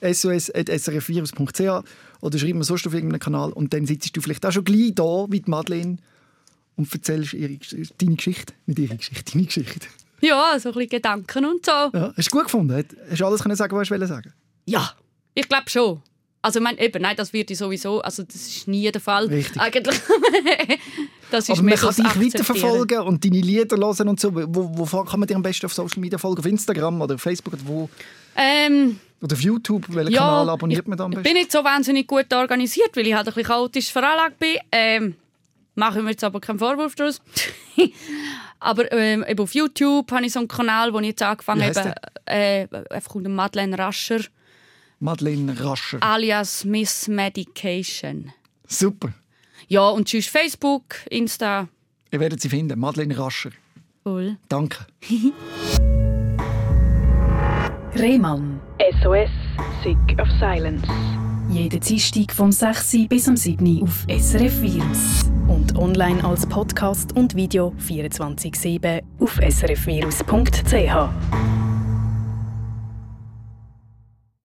S O S at S R F Virus Punkt C H oder schreib mir sonst auf irgendeinen Kanal und dann sitzt du vielleicht auch schon gleich da mit Madeleine und erzählst ihre, deine Geschichte. Nicht ihre Geschichte, deine Geschichte. Ja, so ein bisschen Gedanken und so. Ja, hast du gut gefunden? Hast du alles können sagen, was du sagen? Ja, ich glaube schon. Also mein, eben, nein, das wird ich sowieso, also das ist nie der Fall. Richtig. Eigentlich. Das ist aber man kann dich weiterverfolgen und deine Lieder hören und so. Wo, wo kann man dich am besten auf Social Media folgen? Auf Instagram oder auf Facebook? Oder, wo? Ähm, oder auf YouTube? Welchen ja, Kanal abonniert man da am besten? Ich bin nicht so wahnsinnig gut organisiert, weil ich halt ein bisschen chaotisch veranlagt bin. Ähm, machen wir jetzt aber keinen Vorwurf daraus. Aber ähm, eben auf YouTube habe ich so einen Kanal, wo ich jetzt angefangen habe. Äh, einfach unter Madeleine Rascher. Madeleine Rascher. Alias Miss Medication. Super. Ja, und tschüss Facebook, Insta. Ihr werdet sie finden, Madeleine Rascher. Cool. Danke. Rehmann. S O S, Sick of Silence. Jeden Dienstag vom sechs Uhr bis am sieben Uhr auf S R F Virus. Und online als Podcast und Video vierundzwanzig sieben auf S R F virus Punkt C H.